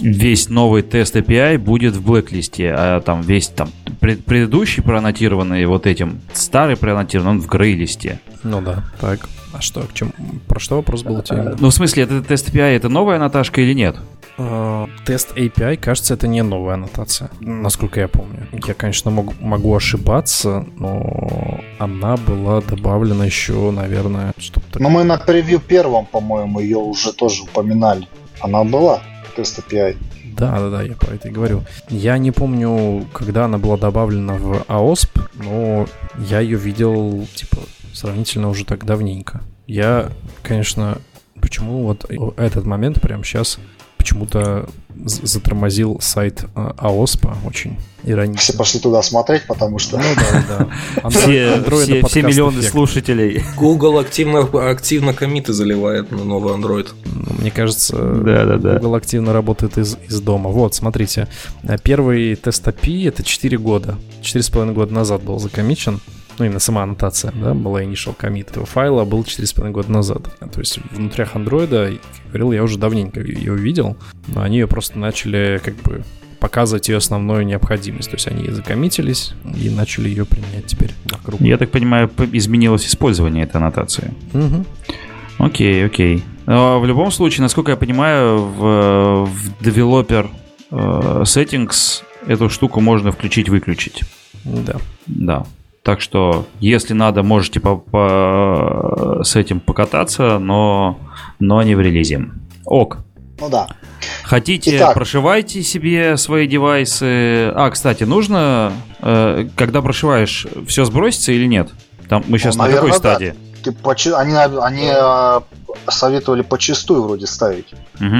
весь новый тест API будет в блэк-листе, а там весь там предыдущий проаннотированный вот этим, старый проаннотированный, он в грей-листе. Ну да, так. А что, к чему? Про что вопрос был у тебя? Ну, в смысле, это тест API, это новая Наташка или нет? Тест API, кажется, это не новая аннотация, насколько я помню. Я, конечно, могу ошибаться, но она была добавлена еще, наверное, что-то... Но мы на превью первом, по-моему, ее уже тоже упоминали. Она была, тест API. Да, я про это и говорю. Я не помню, когда она была добавлена в АОСП, но я ее видел, типа, сравнительно уже так давненько. Я, конечно, почему вот этот момент прямо сейчас... Почему-то затормозил сайт АОСПа очень иронично. Все пошли туда смотреть, потому что... Ну да. Все миллионы слушателей. Google активно коммиты заливает на новый Android. Мне кажется, Google активно работает из дома. Вот, смотрите. Первый тест API — это 4 года. 4,5 года назад был закоммичен. Ну, именно сама аннотация, да, была initial commit этого файла, был 4,5 года назад. То есть внутрях андроида, как говорил, я уже давненько ее видел, но они ее просто начали как бы показывать ее основную необходимость. То есть они закоммитились и начали ее применять теперь вокруг. Я так понимаю, изменилось использование этой аннотации. Угу. Окей. Но в любом случае, насколько я понимаю, в developer settings эту штуку можно включить-выключить. Да. Так что, если надо, можете с этим покататься, но не в релизе. Ок. Ну да. Хотите, итак, прошивайте себе свои девайсы. А, кстати, нужно, когда прошиваешь, все сбросится или нет? Там мы сейчас на какой стадии? Да. Они советовали почистую вроде ставить. Угу.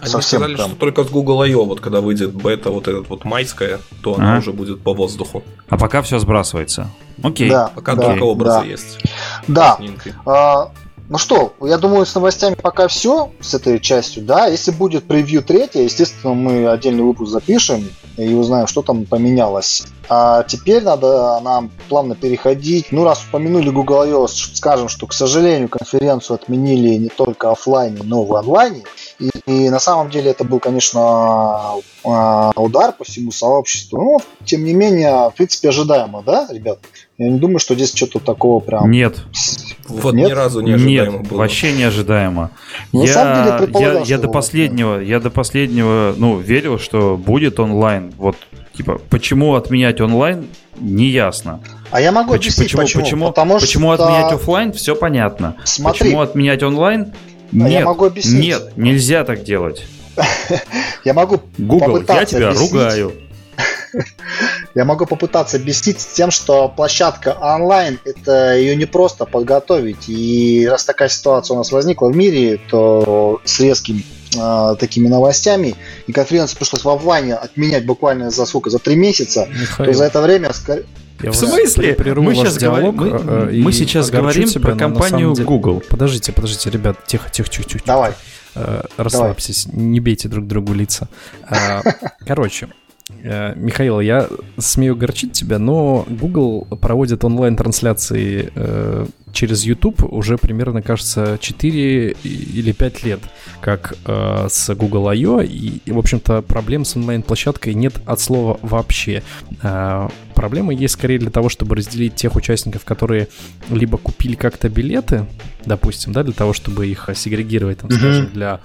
Они совсем сказали, там, что только с Google I.O. вот когда выйдет бета вот этот вот майская, то она уже будет по воздуху. А пока все сбрасывается. Окей. Да, пока только образы есть. Да. Ну что, я думаю, с новостями пока все с этой частью. Да, если будет превью 3, естественно, мы отдельный выпуск запишем и узнаем, что там поменялось. А теперь надо нам плавно переходить. Ну, раз упомянули Google I.O., скажем, что, к сожалению, конференцию отменили не только офлайне, но и в онлайне. И на самом деле это был, конечно, удар по всему сообществу. Но, тем не менее, в принципе, ожидаемо, да, ребят? Я не думаю, что здесь что-то такого прям... Нет. Вот ни разу не ожидаемо было. Вообще неожидаемо. Я до последнего, верил, что будет онлайн. Вот, типа, почему отменять онлайн, не ясно. А я могу объяснить, почему. Почему отменять офлайн, все понятно. Смотри. Почему отменять онлайн... Нет, я могу объяснить. Нет, нельзя так делать. Я могу Google, я тебя ругаю. Я могу попытаться объяснить тем, что площадка онлайн, это ее не просто подготовить. И раз такая ситуация у нас возникла в мире, то с резкими такими новостями, и конференцию пришлось в офлайне отменять буквально за 3 месяца, то за это время... В смысле? Мы сейчас говорим про компанию Google. Подождите, ребят, тихо. Давай. Расслабьтесь, не бейте друг другу лица. Короче, Михаил, я смею горчить тебя, но Google проводит онлайн-трансляции через YouTube уже примерно, кажется, 4 или 5 лет, как с Google I.O. И, в общем-то, проблем с онлайн-площадкой нет от слова вообще. Проблемы есть скорее для того, чтобы разделить тех участников, которые либо купили как-то билеты, допустим, да, для того, чтобы их сегрегировать, там, скажем, для...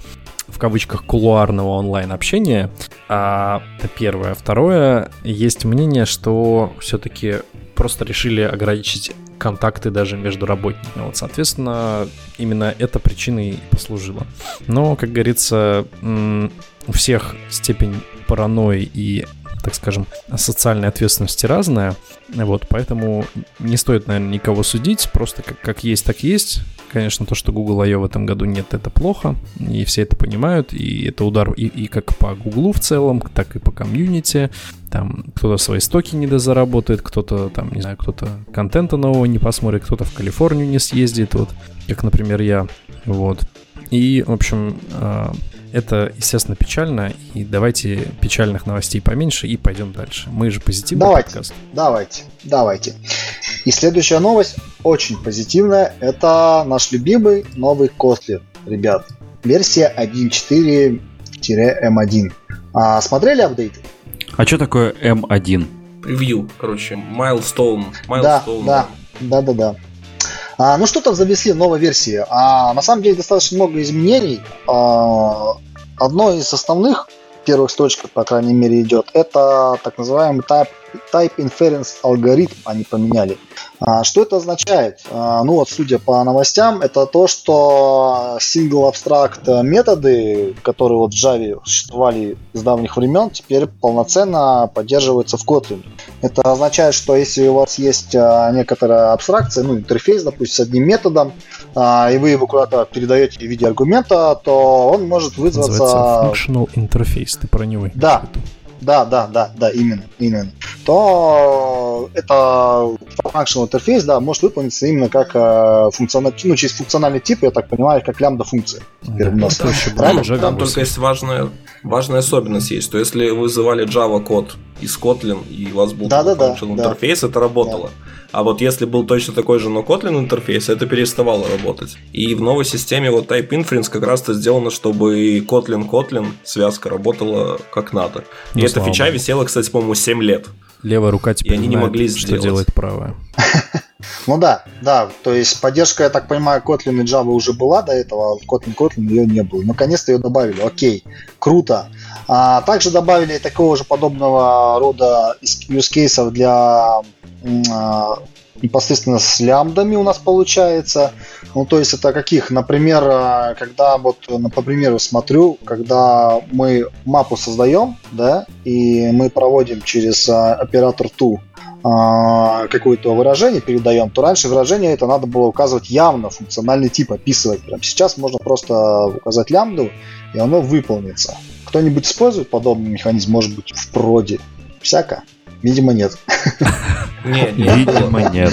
в кавычках, кулуарного онлайн-общения. Это первое. Второе, есть мнение, что все-таки просто решили ограничить контакты даже между работниками. Вот, соответственно, именно это причиной и послужило. Но, как говорится, у всех степень паранойи и, так скажем, социальной ответственности разная. Вот, поэтому не стоит, наверное, никого судить. Просто как есть, так есть. Конечно, то, что Google I.O. в этом году нет, это плохо, и все это понимают, и это удар и как по Google в целом, так и по комьюнити. Там кто-то свои стоки недозаработает, кто-то там, не знаю, кто-то контента нового не посмотрит, кто-то в Калифорнию не съездит, вот, как, например, я, вот. И, в общем, это, естественно, печально, и давайте печальных новостей поменьше и пойдем дальше. Мы же позитивный подкаст. Давайте. И следующая новость очень позитивная. Это наш любимый новый Kotlin, ребят. Версия 1.4-M1. Смотрели апдейты? А что такое M1? Превью, короче, Milestone. Да. Ну что там завезли в новой версии? На самом деле достаточно много изменений. Одно из основных, первых строчек, по крайней мере, идет, это так называемый type inference алгоритм они поменяли. Что это означает? Ну вот, судя по новостям, это то, что single abstract методы, которые вот в Java существовали с давних времен, теперь полноценно поддерживаются в Kotlin. Это означает, что если у вас есть некоторая абстракция, ну интерфейс, допустим, с одним методом, и вы его куда-то передаете в виде аргумента, то он может вызваться... Называется functional interface, ты про него. Да, именно. То это functional интерфейс, да, может выполниться именно как функциональный, ну, через функциональный тип, я так понимаю, как лямбда-функция. Там только есть важная особенность есть, что если вы вызывали Java код из Kotlin, и у вас был functional интерфейс, это работало. А вот если был точно такой же, но Kotlin интерфейс, это переставало работать. И в новой системе вот Type Inference как раз-то сделано, чтобы и Kotlin-Kotlin связка работала как надо. И эта фича висела, кстати, по-моему, 7 лет. Левая рука теперь не могли что делает правая. Ну да, то есть поддержка, я так понимаю, Kotlin и Java уже была до этого, а Kotlin ее не было. Наконец-то ее добавили, окей, круто. Также добавили такого же подобного рода юзкейсов для... непосредственно с лямбдами у нас получается. Ну, то есть это каких? Например, когда вот, по примеру, смотрю, когда мы мапу создаем, да, и мы проводим через оператор to какое-то выражение передаем, то раньше выражение это надо было указывать явно, функциональный тип описывать. Прямо сейчас можно просто указать лямбду, и оно выполнится. Кто-нибудь использует подобный механизм, может быть, в проде? Всяко? Видимо, нет. Видимо, нет.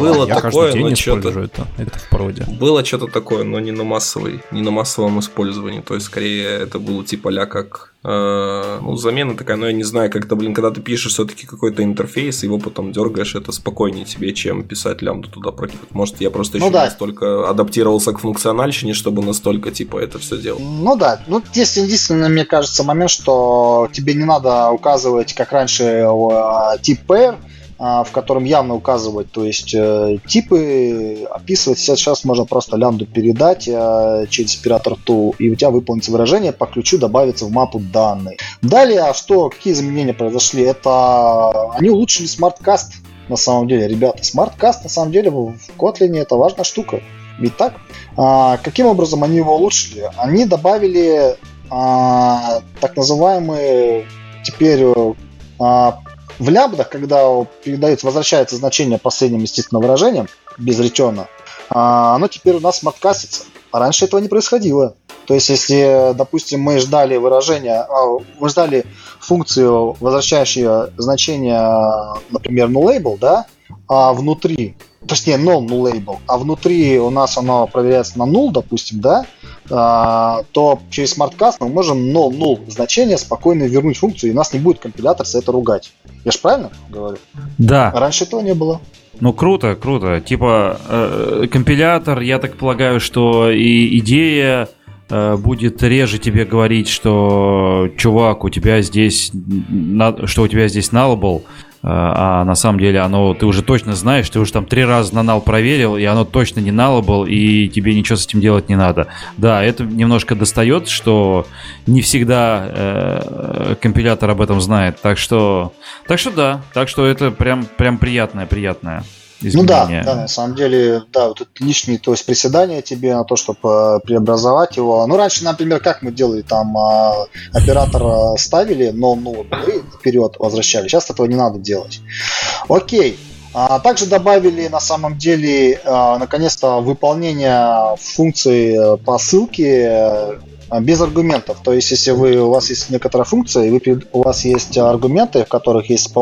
Было такое, но что-то... Это в проде. Было что-то такое, но не на массовом использовании. То есть, скорее, это было типа ля как... Ну, замена такая, но я не знаю, как-то, когда ты пишешь все-таки какой-то интерфейс, его потом дергаешь, это спокойнее тебе, чем писать лямбду туда против. Может, я просто еще настолько адаптировался к функциональщине, чтобы настолько, типа, это все делал. Ну да, ну здесь единственный, мне кажется, момент, что тебе не надо указывать, как раньше, тип pair, в котором явно указывать, то есть типы описывать. Сейчас можно просто лямбду передать через оператор to, и у тебя выполнится выражение по ключу, добавится в мапу данные. Далее, какие изменения произошли? Это они улучшили смарткаст, на самом деле, ребята. Смарткаст, на самом деле, в Kotlin это важная штука. Ведь так? Каким образом они его улучшили? Они добавили так называемые теперь... В лямбдах, когда возвращается значение последним, естественно, выражением, без ретёрна, оно теперь у нас смарткастится. А раньше этого не происходило. То есть, если, допустим, мы ждали функцию, возвращающую значение, например, nullLabel, да, а внутри у нас оно проверяется на null, допустим, да, то через SmartCast мы можем null значение спокойно вернуть функцию, и нас не будет компилятор за это ругать. Я же правильно говорю? Да. Раньше этого не было. Ну, круто. Типа, компилятор, я так полагаю, что и идея будет реже тебе говорить, что, чувак, у тебя здесь nullable, а на самом деле оно, ты уже точно знаешь, ты уже там 3 раза на null проверил, и оно точно не nullable, и тебе ничего с этим делать не надо. Да, это немножко достает, что не всегда компилятор об этом знает. Так что да, так что это прям приятное. Изменения. Ну да, на самом деле, да, вот это лишние, то есть приседания тебе на то, чтобы преобразовать его. Ну, раньше, например, как мы делали, там оператор ставили, но и вперед возвращали. Сейчас этого не надо делать. Окей. Также добавили, на самом деле, наконец-то выполнение функции по ссылке без аргументов. То есть, если у вас есть некоторая функция, и у вас есть аргументы, в которых есть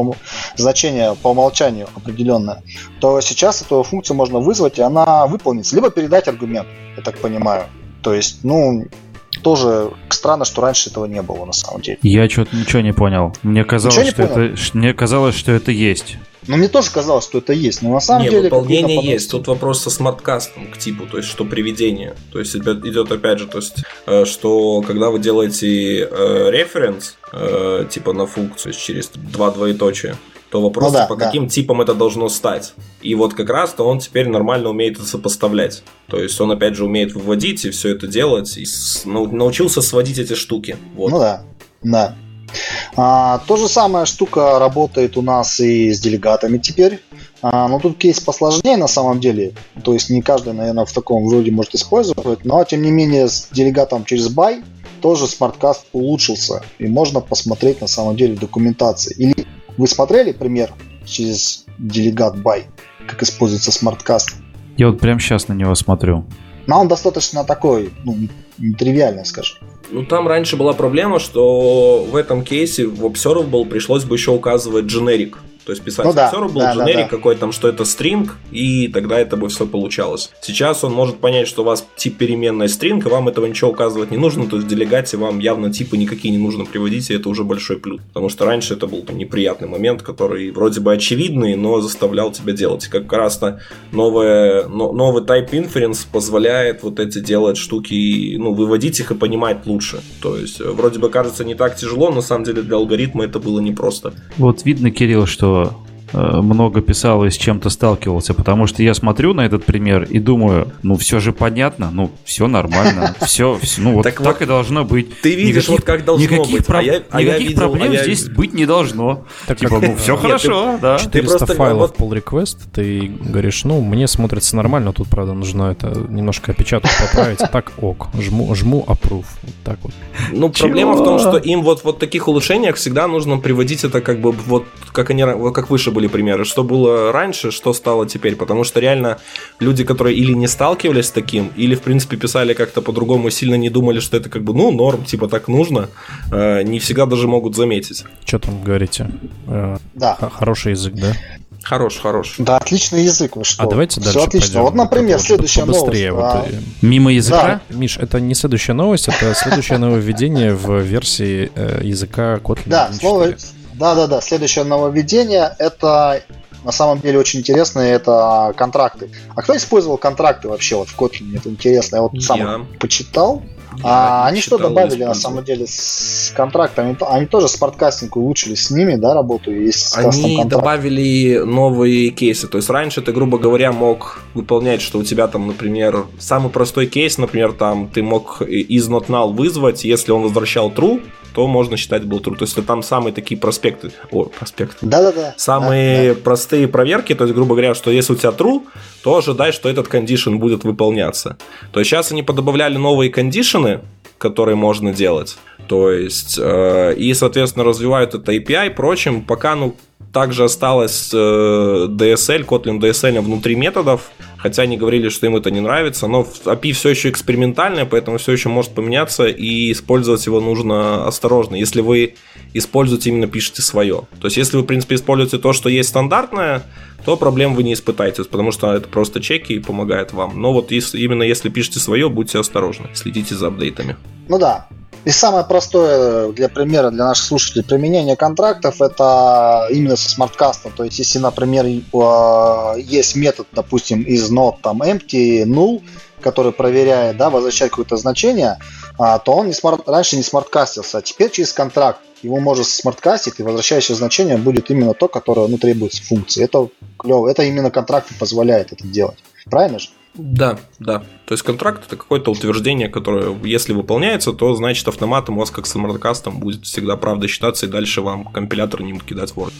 значение по умолчанию определенное, то сейчас эту функцию можно вызвать, и она выполнится. Либо передать аргумент, я так понимаю. То есть, ну, тоже странно, что раньше этого не было, на самом деле. Я что-то ничего не понял. Мне казалось, что это есть. Ну, мне тоже казалось, что это есть, но на самом деле... выполнение есть. Тут вопрос со смарткастом к типу, то есть, что приведение. То есть, идет опять же, то есть, что когда вы делаете референс, типа на функцию через два двоеточия, то вопрос, каким типом это должно стать. И вот как раз-то он теперь нормально умеет это сопоставлять. То есть, он опять же умеет выводить и все это делать, и научился сводить эти штуки. Вот. Ну да. То же самая штука работает у нас и с делегатами теперь, но тут кейс посложнее на самом деле, то есть не каждый, наверное, в таком вроде может использовать, но тем не менее с делегатом через бай тоже смарткаст улучшился, и можно посмотреть на самом деле документации. Или вы смотрели пример через делегат бай, как используется смарткаст? Я вот прямо сейчас на него смотрю. Но он достаточно такой, нетривиальный, скажем. Там раньше была проблема, что в этом кейсе в observable пришлось бы еще указывать generic. То есть писать observable, generic какой-то там, что это string, и тогда это бы все получалось. Сейчас он может понять, что у вас тип переменная string, и вам этого ничего указывать не нужно, то есть в делегате вам явно типы никакие не нужно приводить, и это уже большой плюс. Потому что раньше это был неприятный момент, который вроде бы очевидный, но заставлял тебя делать. И как раз-то новый type inference позволяет вот эти делать штуки, выводить их и понимать лучше. То есть вроде бы кажется не так тяжело, но на самом деле для алгоритма это было непросто. Вот видно, Кирилл, что много писал и с чем-то сталкивался, потому что я смотрю на этот пример и думаю, все же понятно, все нормально, все, так и должно быть. Ты видишь, как должно быть. Никаких проблем здесь быть не должно. Все хорошо, да. 400 файлов pull request, ты говоришь, мне смотрится нормально, тут, правда, нужно это немножко опечатку поправить, так ок, жму approve, так вот. Проблема в том, что им в таких улучшениях всегда нужно приводить это как выше были примеры, что было раньше, что стало теперь, потому что реально люди, которые или не сталкивались с таким, или в принципе писали как-то по-другому, сильно не думали, что это норм, типа так нужно, не всегда даже могут заметить. Что там говорите? Да. Хороший язык, да? Хорош. Да, отличный язык, вы что? А давайте дальше все отлично. Пойдем. Вот, например, следующая новость. Мимо языка? Да. Миш, это не следующая новость, это следующее нововведение в версии языка Kotlin 1.4. Да, следующее нововведение, это на самом деле очень интересно, это контракты. А кто использовал контракты вообще в Kotlin? Это интересно, я сам почитал. Они что добавили на самом деле с контрактами? Они тоже смарткастинг улучшили, с ними, работу есть. Они добавили новые кейсы. То есть раньше ты, грубо говоря, мог выполнять, что у тебя там, например, самый простой кейс, например, там ты мог из NotNull вызвать, если он возвращал true, то можно считать был true. То есть там самые такие проспекты. Да-да-да. Самые простые проверки, то есть, грубо говоря, что если у тебя true, то ожидай, что этот condition будет выполняться. То есть сейчас они подобавляли новые кондишены, которые можно делать. То есть, и, соответственно, развивают это API и прочим. Пока, также осталось DSL, Kotlin DSL внутри методов, хотя они говорили, что им это не нравится, но API все еще экспериментальное, поэтому все еще может поменяться, и использовать его нужно осторожно, если вы используете, именно пишете свое. То есть, если вы, в принципе, используете то, что есть стандартное, то проблем вы не испытаете, потому что это просто чеки и помогает вам. Но именно если пишете свое, будьте осторожны, следите за апдейтами. И самое простое для примера, для наших слушателей, применение контрактов, это именно со смарткастом. То есть, если, например, есть метод, допустим, из not empty, null, который проверяет, возвращает какое-то значение, то он раньше не смарткастился, а теперь через контракт его можно смарткастить, и возвращающее значение будет именно то, которое требуется функции. Это клево, это именно контракт позволяет это делать. Правильно же? Да. То есть контракт — это какое-то утверждение, которое, если выполняется, то значит автоматом у вас как с смарткастом будет всегда правда считаться, и дальше вам компилятор не будет кидать ворд.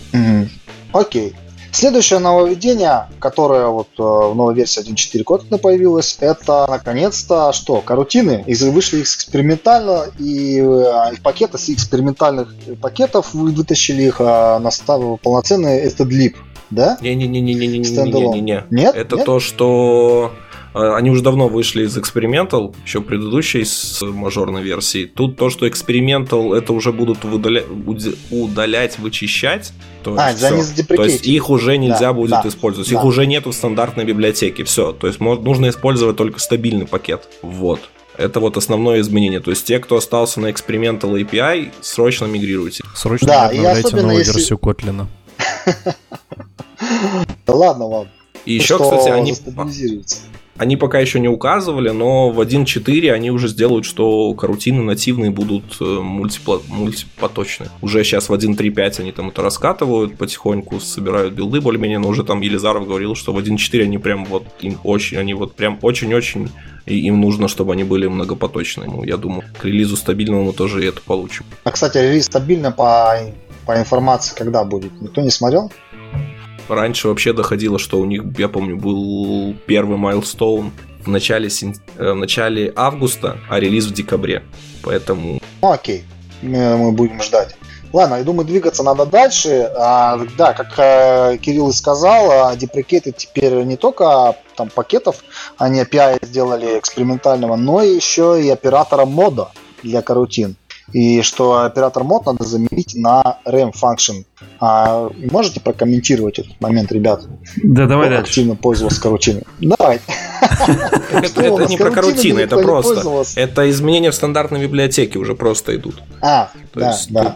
Окей. Следующее нововведение, которое в новой версии 1.4 Kotlin появилось, это наконец-то что? Корутины. Вышли экспериментально, и пакеты с экспериментальных пакетов вытащили их, на полноценный stdlib. Да? Не-не-не-не-не-не-не-не-не. Нет? Это Нет? то, что... Они уже давно вышли из Experimental, еще предыдущей с мажорной версии. Тут то, что Experimental, это уже будут удалять, вычищать. То есть их уже нельзя будет использовать. Их уже нету в стандартной библиотеке. Все. То есть нужно использовать только стабильный пакет. Вот. Это вот основное изменение. То есть те, кто остался на Experimental API, срочно мигрируйте. Срочно обновляйте новую версию Kotlin. Ладно вам. И еще, кстати, они пока еще не указывали, но в 1.4 они уже сделают, что карутины нативные будут мультипоточные. Уже сейчас в 1.3.5 они там это раскатывают, потихоньку собирают билды более-менее, но уже там Елизаров говорил, что в 1.4 они прям вот им очень, они вот прям очень-очень, и им нужно, чтобы они были многопоточные. Ну, я думаю, к релизу стабильному мы тоже это получим. А, кстати, релиз стабильно по информации когда будет? Никто не смотрел? Раньше вообще доходило, что у них, я помню, был первый майлстоун в начале августа, а релиз в декабре. Поэтому... Ну окей, мы будем ждать. Ладно, я думаю, двигаться надо дальше. Да, как Кирилл и сказал, деприкеты теперь не только там пакетов, они API сделали экспериментального, но еще и оператора мода для карутин. И что оператор мод надо заменить на RAM function. Можете прокомментировать этот момент, ребят? Да, давай дальше. Активно пользовался карутиной. Давай. Это не про карутины, это просто. Это изменения в стандартной библиотеке уже просто идут.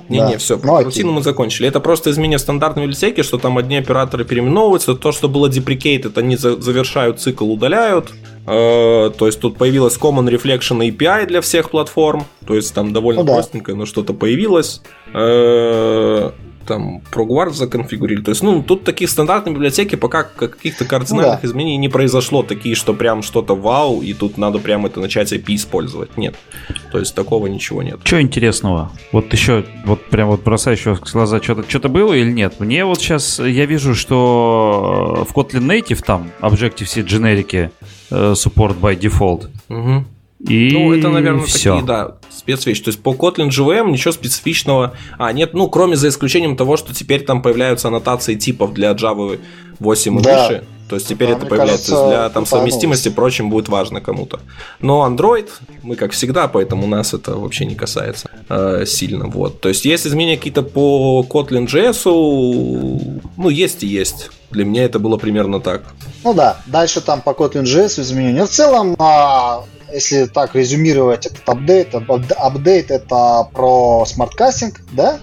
Не, все, про карутину мы закончили. Это просто изменения в стандартной библиотеке, что там одни операторы переименовываются. То, что было deprecated, они завершают цикл, удаляют. То есть тут появилась Common Reflection API для всех платформ. То есть там довольно простенькое, но что-то появилось. Там ProGuard законфигурили. То есть, тут таких стандартной библиотеки пока каких-то кардинальных изменений не произошло. Такие, что прям что-то вау, и тут надо прям это начать API использовать. Нет. То есть такого ничего нет. Чего интересного? Вот еще, вот прям вот бросающего в глаза, что-то было или нет? Мне вот сейчас, я вижу, что в Kotlin Native там Objective-C дженерики support by default. Угу. И это, наверное, все. Такие, спецвещи. То есть по Kotlin JVM ничего специфичного нет, кроме за исключением того, что теперь там появляются аннотации типов для Java 8 и выше. То есть теперь это появляется, кажется, для там, совместимости и прочим будет важно кому-то. Но Android, мы как всегда, поэтому нас это вообще не касается сильно. Вот. То есть есть изменения какие-то по Kotlin.js, есть и есть. Для меня это было примерно так. Дальше там по Kotlin.js изменения. В целом... Если так резюмировать этот апдейт это про смарткастинг,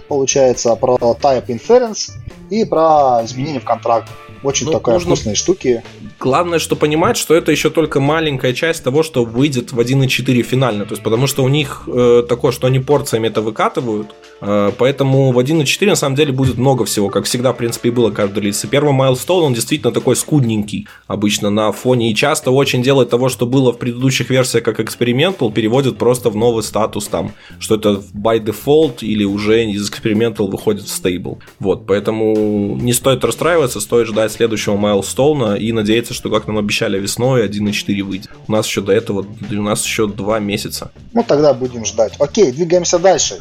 получается, про type inference и про изменения в контрактах. Очень такая вкусные штуки. Главное, что понимать, что это еще только маленькая часть того, что выйдет в 1.4 финально. То есть, потому что у них такое, что они порциями это выкатывают. Поэтому в 1.4 на самом деле будет много всего, как всегда, в принципе, и было каждый релиз. И первый майлстоун, он действительно такой скудненький обычно на фоне. И часто очень делает того, что было в предыдущих версиях как Experimental, переводит просто в новый статус там, что это by default или уже из Experimental выходит в stable. Вот, поэтому не стоит расстраиваться, стоит ждать следующего майлстоуна и надеяться, что, как нам обещали, весной 1.4 выйдет. У нас еще 2 месяца. Тогда будем ждать. Окей, двигаемся дальше.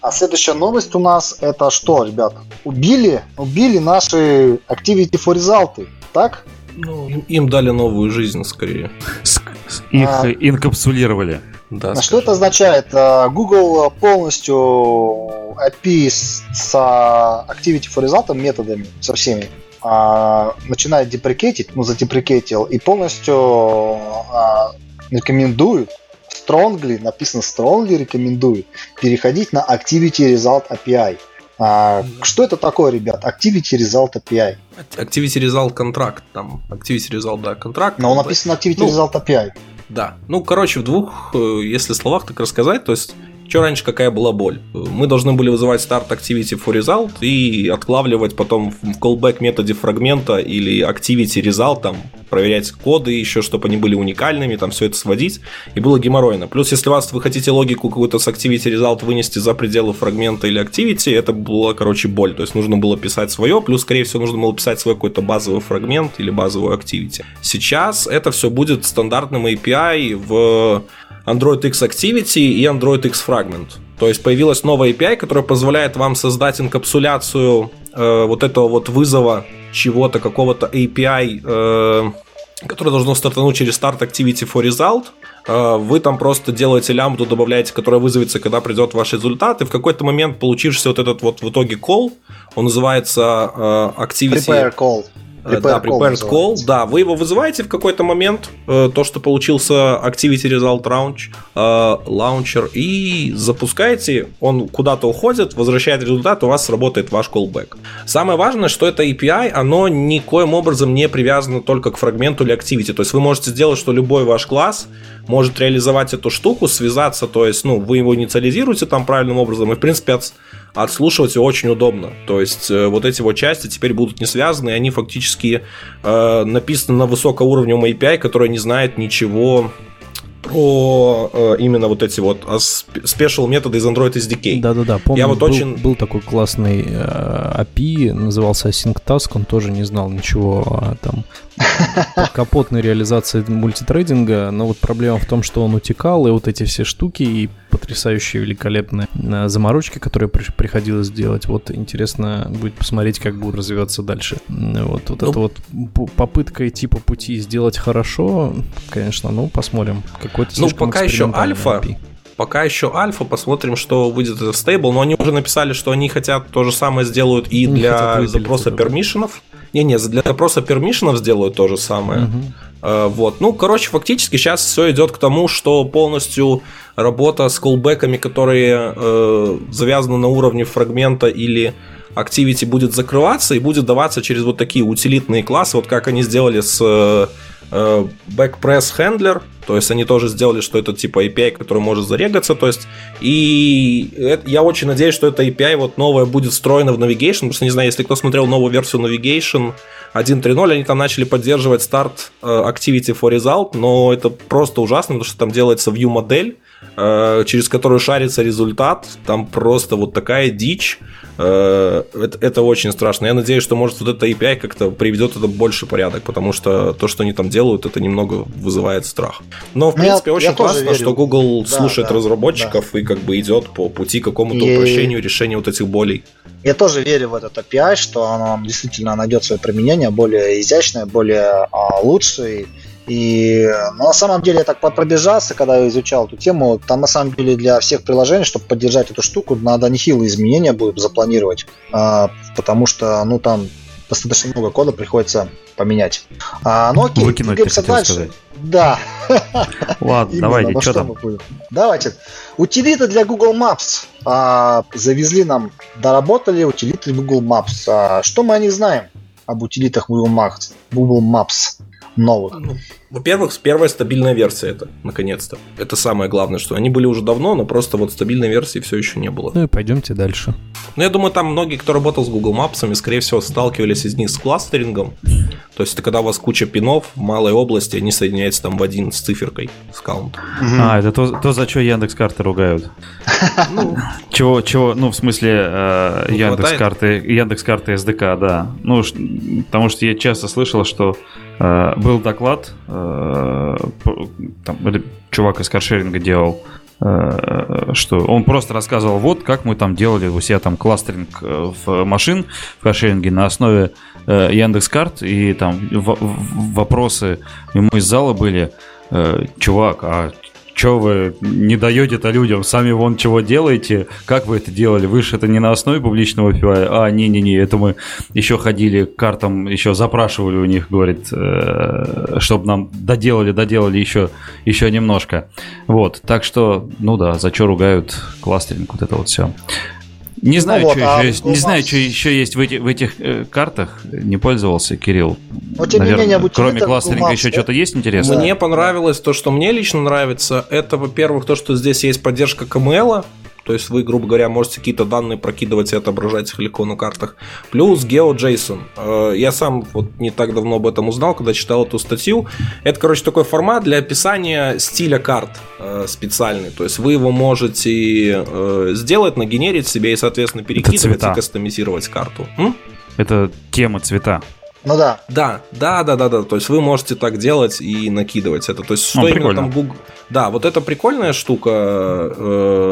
А следующая новость у нас это что, ребят? Убили наши Activity for Result, так? Им дали новую жизнь, скорее. Их инкапсулировали. Да, что это означает? Google полностью API с Activity for Result методами, со всеми, начинает деприкетить, задеприкетил, и полностью рекомендует, strongly рекомендует переходить на Activity Result API. Что это такое, ребят? Activity Result API. Activity Result Contract там. Activity Result, контракт. Но он написан Activity Result API. Да. В двух, если словах так рассказать, то есть что раньше какая была боль? Мы должны были вызывать start activity for result и отклавливать потом в callback методе фрагмента или activity result, там, проверять коды еще, чтобы они были уникальными, там все это сводить, и было геморройно. Плюс, если вы хотите логику какую-то с activity result вынести за пределы фрагмента или activity, это была, боль. То есть нужно было писать свое, плюс, скорее всего, нужно было писать свой какой-то базовый фрагмент или базовую activity. Сейчас это все будет стандартным API в Android X Activity и Android X Fragment. То есть появилась новая API, которая позволяет вам создать инкапсуляцию вот этого вызова чего-то, какого-то API, которое должно стартануть через Start Activity for Result. Вы там просто делаете лямбду, добавляете, которая вызовется, когда придет ваш результат. И в какой-то момент получившийся вот этот вот в итоге call, он называется Activity... Prepare call. Prepare call. Да, вы его вызываете в какой-то момент, то, что получился Activity Result Launcher, и запускаете, он куда-то уходит, возвращает результат, у вас сработает ваш callback. Самое важное, что это API, оно никоим образом не привязано только к фрагменту или Activity, то есть вы можете сделать, что любой ваш класс может реализовать эту штуку, связаться, то есть, ну, вы его инициализируете там правильным образом, и, в принципе, отслушивать его очень удобно. То есть, вот эти вот части теперь будут не связаны, и они фактически написаны на высокоуровневом API, который не знает ничего про именно вот эти вот спешл методы из Android SDK. Да-да-да, помню, я вот был такой классный API, назывался Async Task, он тоже не знал ничего там подкапотной реализации мультитрейдинга, но вот проблема в том, что он утекал, и вот эти все штуки, и потрясающие великолепные заморочки, которые приходилось делать. Вот интересно будет посмотреть, как будет развиваться дальше. Вот эта вот попытка идти по пути сделать хорошо, конечно, ну, посмотрим. Какой-то пока еще альфа. API. Пока еще альфа, посмотрим, что выйдет в стейбл. Но они уже написали, что они хотят то же самое сделают и для запроса пермишенов. Не-не, для запроса пермишенов сделают то же самое. Вот. Ну, короче, фактически сейчас все идет к тому, что полностью работа с колбэками, которые завязаны на уровне фрагмента или Activity, будет закрываться и будет даваться через вот такие утилитные классы, вот как они сделали с backpress handler, то есть они тоже сделали, что это типа API, который может зарегаться, то есть, и это, я очень надеюсь, что это API вот новое будет встроено в Navigation, потому что, не знаю, если кто смотрел новую версию Navigation 1.3.0, они там начали поддерживать старт Activity for Result, но это просто ужасно, потому что там делается view модель, через которую шарится результат, там просто вот такая дичь, это очень страшно. Я надеюсь, что, может, вот это API как-то приведет это больше порядок, потому что то, что они там делают, это немного вызывает страх. Но, в принципе, очень классно, что Google слушает разработчиков и как бы идет по пути к какому-то упрощению решения вот этих болей. Я тоже верю в этот API, что оно действительно найдет свое применение, более изящное, более лучшее. И на самом деле я так пробежался, когда я изучал эту тему. Там на самом деле для всех приложений, чтобы поддержать эту штуку, надо нехилые изменения будет запланировать, потому что, ну, там достаточно много кода приходится поменять. Ну окей, двигаемся дальше. Сказать. Да. Ладно, давайте, что там? Давайте. Утилиты для Google Maps. Завезли нам, доработали утилиты Google Maps. Что мы о них знаем? Об утилитах Google Maps. Новых. Во-первых, первая стабильная версия это, наконец-то. Это самое главное, что они были уже давно, но просто вот стабильной версии все еще не было. Ну и пойдемте дальше. Ну, я думаю, там многие, кто работал с Google Maps, скорее всего, сталкивались из них с кластерингом. То есть, это когда у вас куча пинов в малой области, они соединяются там в один с циферкой, с каунтом. Это то, за что Яндекс.Карты ругают. Чего, ну, в смысле, Яндекс.Карты SDK, да. Ну, потому что я часто слышал, что был доклад, там, чувак из каршеринга делал, что он просто рассказывал, вот как мы там делали у себя там кластеринг в машин в каршеринге на основе Яндекс.Карт, и там вопросы ему из зала были: чувак, а что вы не даете-то людям? Сами вон чего делаете? Как вы это делали? Вы же это не на основе публичного API? А, не-не-не, это мы еще ходили к картам, еще запрашивали у них, говорит, чтобы нам доделали еще немножко. Вот, так что, ну да, за что ругают кластеринг, вот это вот все. Не знаю, что еще есть в этих картах, не пользовался, Кирилл. Наверное, кроме кластеринга еще что-то есть интересное? Мне понравилось то, что мне лично нравится. Это, во-первых, то, что здесь есть поддержка KML. То есть вы, грубо говоря, можете какие-то данные прокидывать и отображать их легко на картах. Плюс GeoJSON. Я сам вот не так давно об этом узнал, когда читал эту статью. Это, короче, такой формат для описания стиля карт специальный. То есть вы его можете сделать, нагенерить себе и, соответственно, перекидывать и кастомизировать карту. Это тема цвета. Ну да. Да. То есть вы можете так делать и накидывать это. То есть что именно там Google... Да, вот это прикольная штука.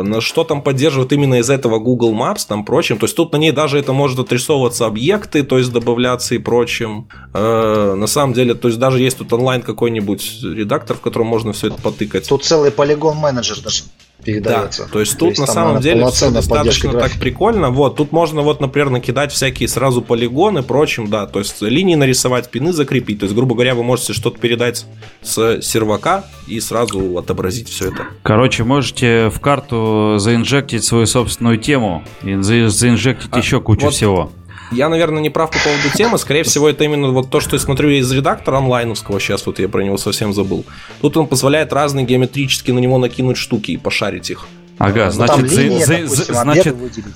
На что там поддерживают именно из этого Google Maps, там прочим. То есть тут на ней даже это может отрисовываться объекты, то есть добавляться и прочим. На самом деле, то есть даже есть тут онлайн какой-нибудь редактор, в котором можно все это потыкать. Тут целый полигон-менеджер даже. Да, то есть тут на самом деле все достаточно так прикольно. Вот, тут можно, вот, например, накидать всякие сразу полигоны, прочим, да, то есть линии нарисовать, пины закрепить. То есть, грубо говоря, вы можете что-то передать с сервака и сразу отобразить все это. Короче, можете в карту заинжектить свою собственную тему и заинжектить еще кучу вот всего. Я, наверное, не прав по поводу темы. Скорее всего, это именно вот то, что я смотрю из редактора онлайновского. Сейчас вот я про него совсем забыл. Тут он позволяет разные геометрически на него накинуть штуки и пошарить их. Ага, значит,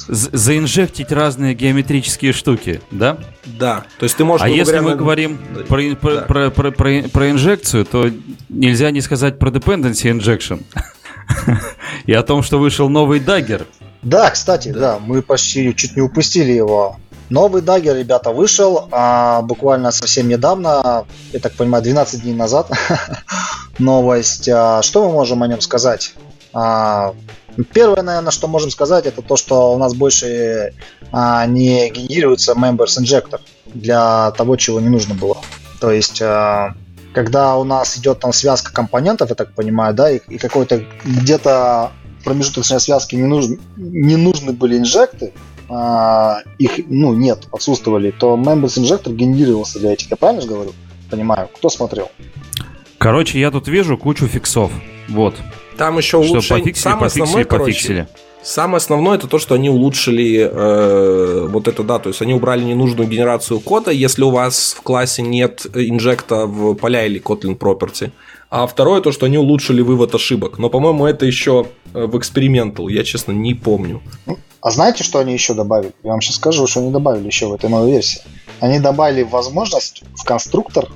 заинжектить разные геометрические штуки, да? Да. То есть ты можешь. А если мы говорим про инжекцию, то нельзя не сказать про dependency injection и о том, что вышел новый Dagger. Да, кстати, да, мы почти чуть не упустили его. Новый Dagger, ребята, вышел буквально совсем недавно, я так понимаю, 12 дней назад. Новость. Что мы можем о нем сказать? Первое, наверное, что можем сказать, это то, что у нас больше не генерируется members injector для того, чего не нужно было. То есть, когда у нас идет там связка компонентов, я так понимаю, да, и какой-то где-то промежуточной связки не нужны были инжекты, их, ну, нет, отсутствовали, то Members Injector генерировался для этих. Я правильно же говорю? Понимаю. Кто смотрел? Короче, я тут вижу кучу фиксов. Вот. Там еще улучшили. Самое основное это то, что они улучшили вот это, да, то есть они убрали ненужную генерацию кода, если у вас в классе нет инжекта в поля или Kotlin Property. А второе то, что они улучшили вывод ошибок. Но, по-моему, это еще в Experimental, я, честно, не помню. А знаете, что они еще добавили? Я вам сейчас скажу, что они добавили еще в этой новой версии. Они добавили возможность в конструктор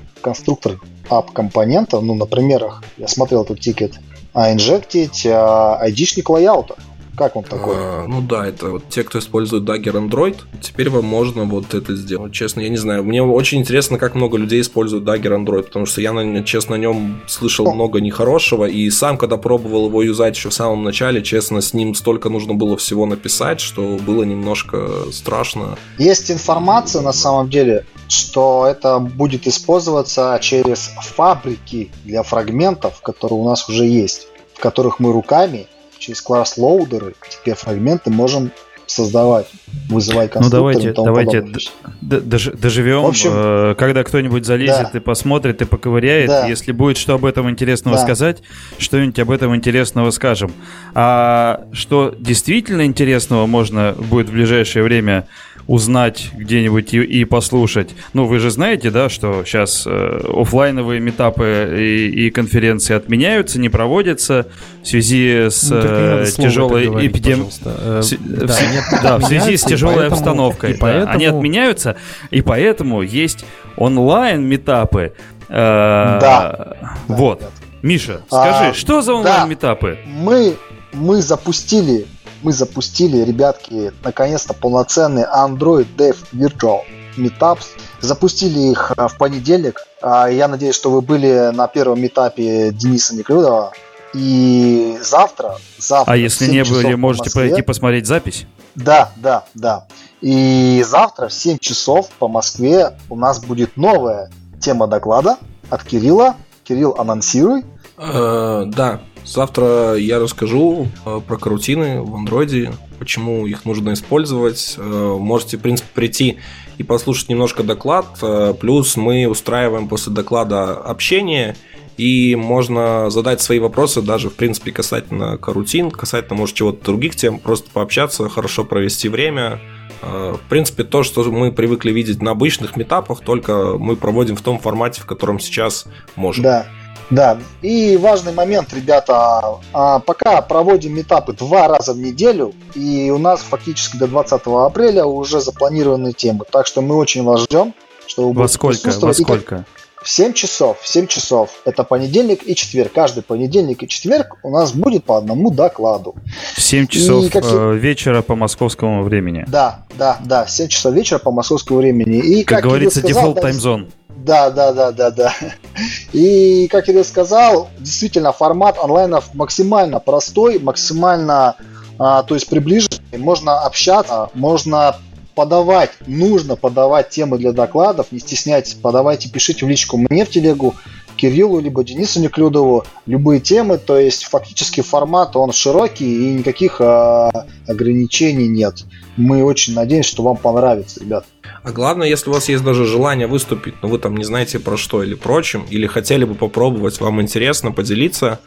app-компонента, ну, на примерах, я смотрел этот тикет, инжектить ID-шник лайаута. Как вам такое? Ну да, это вот те, кто использует Dagger Android, теперь вам можно вот это сделать. Честно, я не знаю. Мне очень интересно, как много людей используют Dagger Android, потому что я, честно, о нем слышал много нехорошего. И сам, когда пробовал его юзать еще в самом начале, честно, с ним столько нужно было всего написать, что было немножко страшно. Есть информация, на самом деле, что это будет использоваться через фабрики для фрагментов, которые у нас уже есть, в которых мы руками через класс-лоудеры теперь фрагменты можем создавать, вызывать конструкторы. Ну давайте доживем, в общем, когда кто-нибудь залезет, да, и посмотрит, и поковыряет. Да. Если будет что об этом интересного, да, сказать, что-нибудь об этом интересного скажем. А что действительно интересного можно будет в ближайшее время узнать где-нибудь и послушать. Ну, вы же знаете, да, что сейчас офлайновые митапы и конференции отменяются, не проводятся в связи с тяжелой обстановкой. Поэтому... Они отменяются, и поэтому есть онлайн-митапы. Да. Вот. Да, Миша, скажи, что за онлайн-митапы? Да. Мы запустили, ребятки, наконец-то полноценный Android Dev Virtual Meetups. Запустили их в понедельник. Я надеюсь, что вы были на первом митапе Дениса Неклюдова. И завтра. А если не были, можете пойти посмотреть запись. Да. И завтра в 7 часов по Москве у нас будет новая тема доклада от Кирилла. Кирилл, анонсируй. Да. Завтра я расскажу про карутины в Андроиде, почему их нужно использовать. Можете, в принципе, прийти и послушать немножко доклад. Плюс мы устраиваем после доклада общение, и можно задать свои вопросы даже, в принципе, касательно карутин, касательно, может, чего-то других тем, просто пообщаться, хорошо провести время. В принципе, то, что мы привыкли видеть на обычных митапах, только мы проводим в том формате, в котором сейчас можем. Да, и важный момент, ребята, пока проводим митапы 2 раза в неделю, и у нас фактически до 20 апреля уже запланированы темы, так что мы очень вас ждем, чтобы вы присутствовали. Во сколько? В 7 часов. Это понедельник и четверг. Каждый понедельник и четверг у нас будет по одному докладу. В 7 часов вечера по московскому времени. Да. В 7 часов вечера по московскому времени. И, как говорится, дефолт таймзон. Да. И, как Кирилл сказал, действительно, формат онлайнов максимально простой, максимально, то есть, приближенный. Можно общаться, можно... Нужно подавать темы для докладов, не стесняйтесь, подавайте, пишите в личку мне в телегу, Кириллу, либо Денису Неклюдову, любые темы, то есть фактически формат, он широкий и никаких ограничений нет. Мы очень надеемся, что вам понравится, ребят. А главное, если у вас есть даже желание выступить, но вы там не знаете про что или прочим, или хотели бы попробовать, вам интересно поделиться,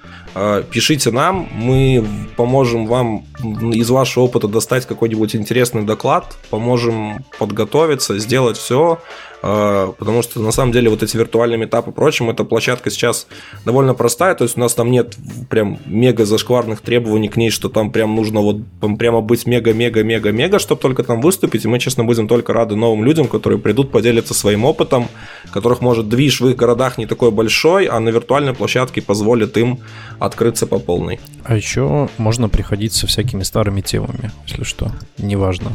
пишите нам, мы поможем вам из вашего опыта достать какой-нибудь интересный доклад, поможем подготовиться, сделать все, потому что на самом деле вот эти виртуальные митапы и прочим, эта площадка сейчас довольно простая, то есть у нас там нет прям мега зашкварных требований к ней, что там прям нужно вот прямо быть мега-мега-мега-мега, чтобы только там выступить, и мы, честно, будем только рады новым людям, которые придут, поделятся своим опытом, которых, может, движ в их городах не такой большой, а на виртуальной площадке позволит им открыться по полной. А еще можно приходить со всякими старыми темами, если что, неважно.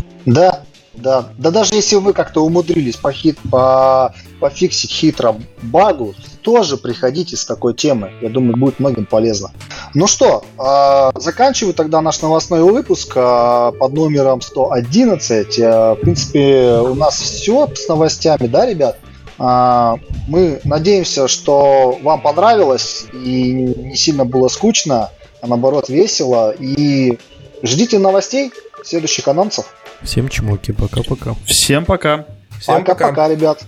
Да, даже если вы как-то умудрились пофиксить хитро багу, тоже приходите с такой темой. Я думаю, будет многим полезно. Ну что, заканчиваю тогда наш новостной выпуск под номером 111. В принципе, у нас все с новостями, да, ребят? Мы надеемся, что вам понравилось и не сильно было скучно, а наоборот весело. И ждите новостей, следующих анонсов. Всем чмоки, пока-пока. Всем пока. Всем пока-пока, ребят.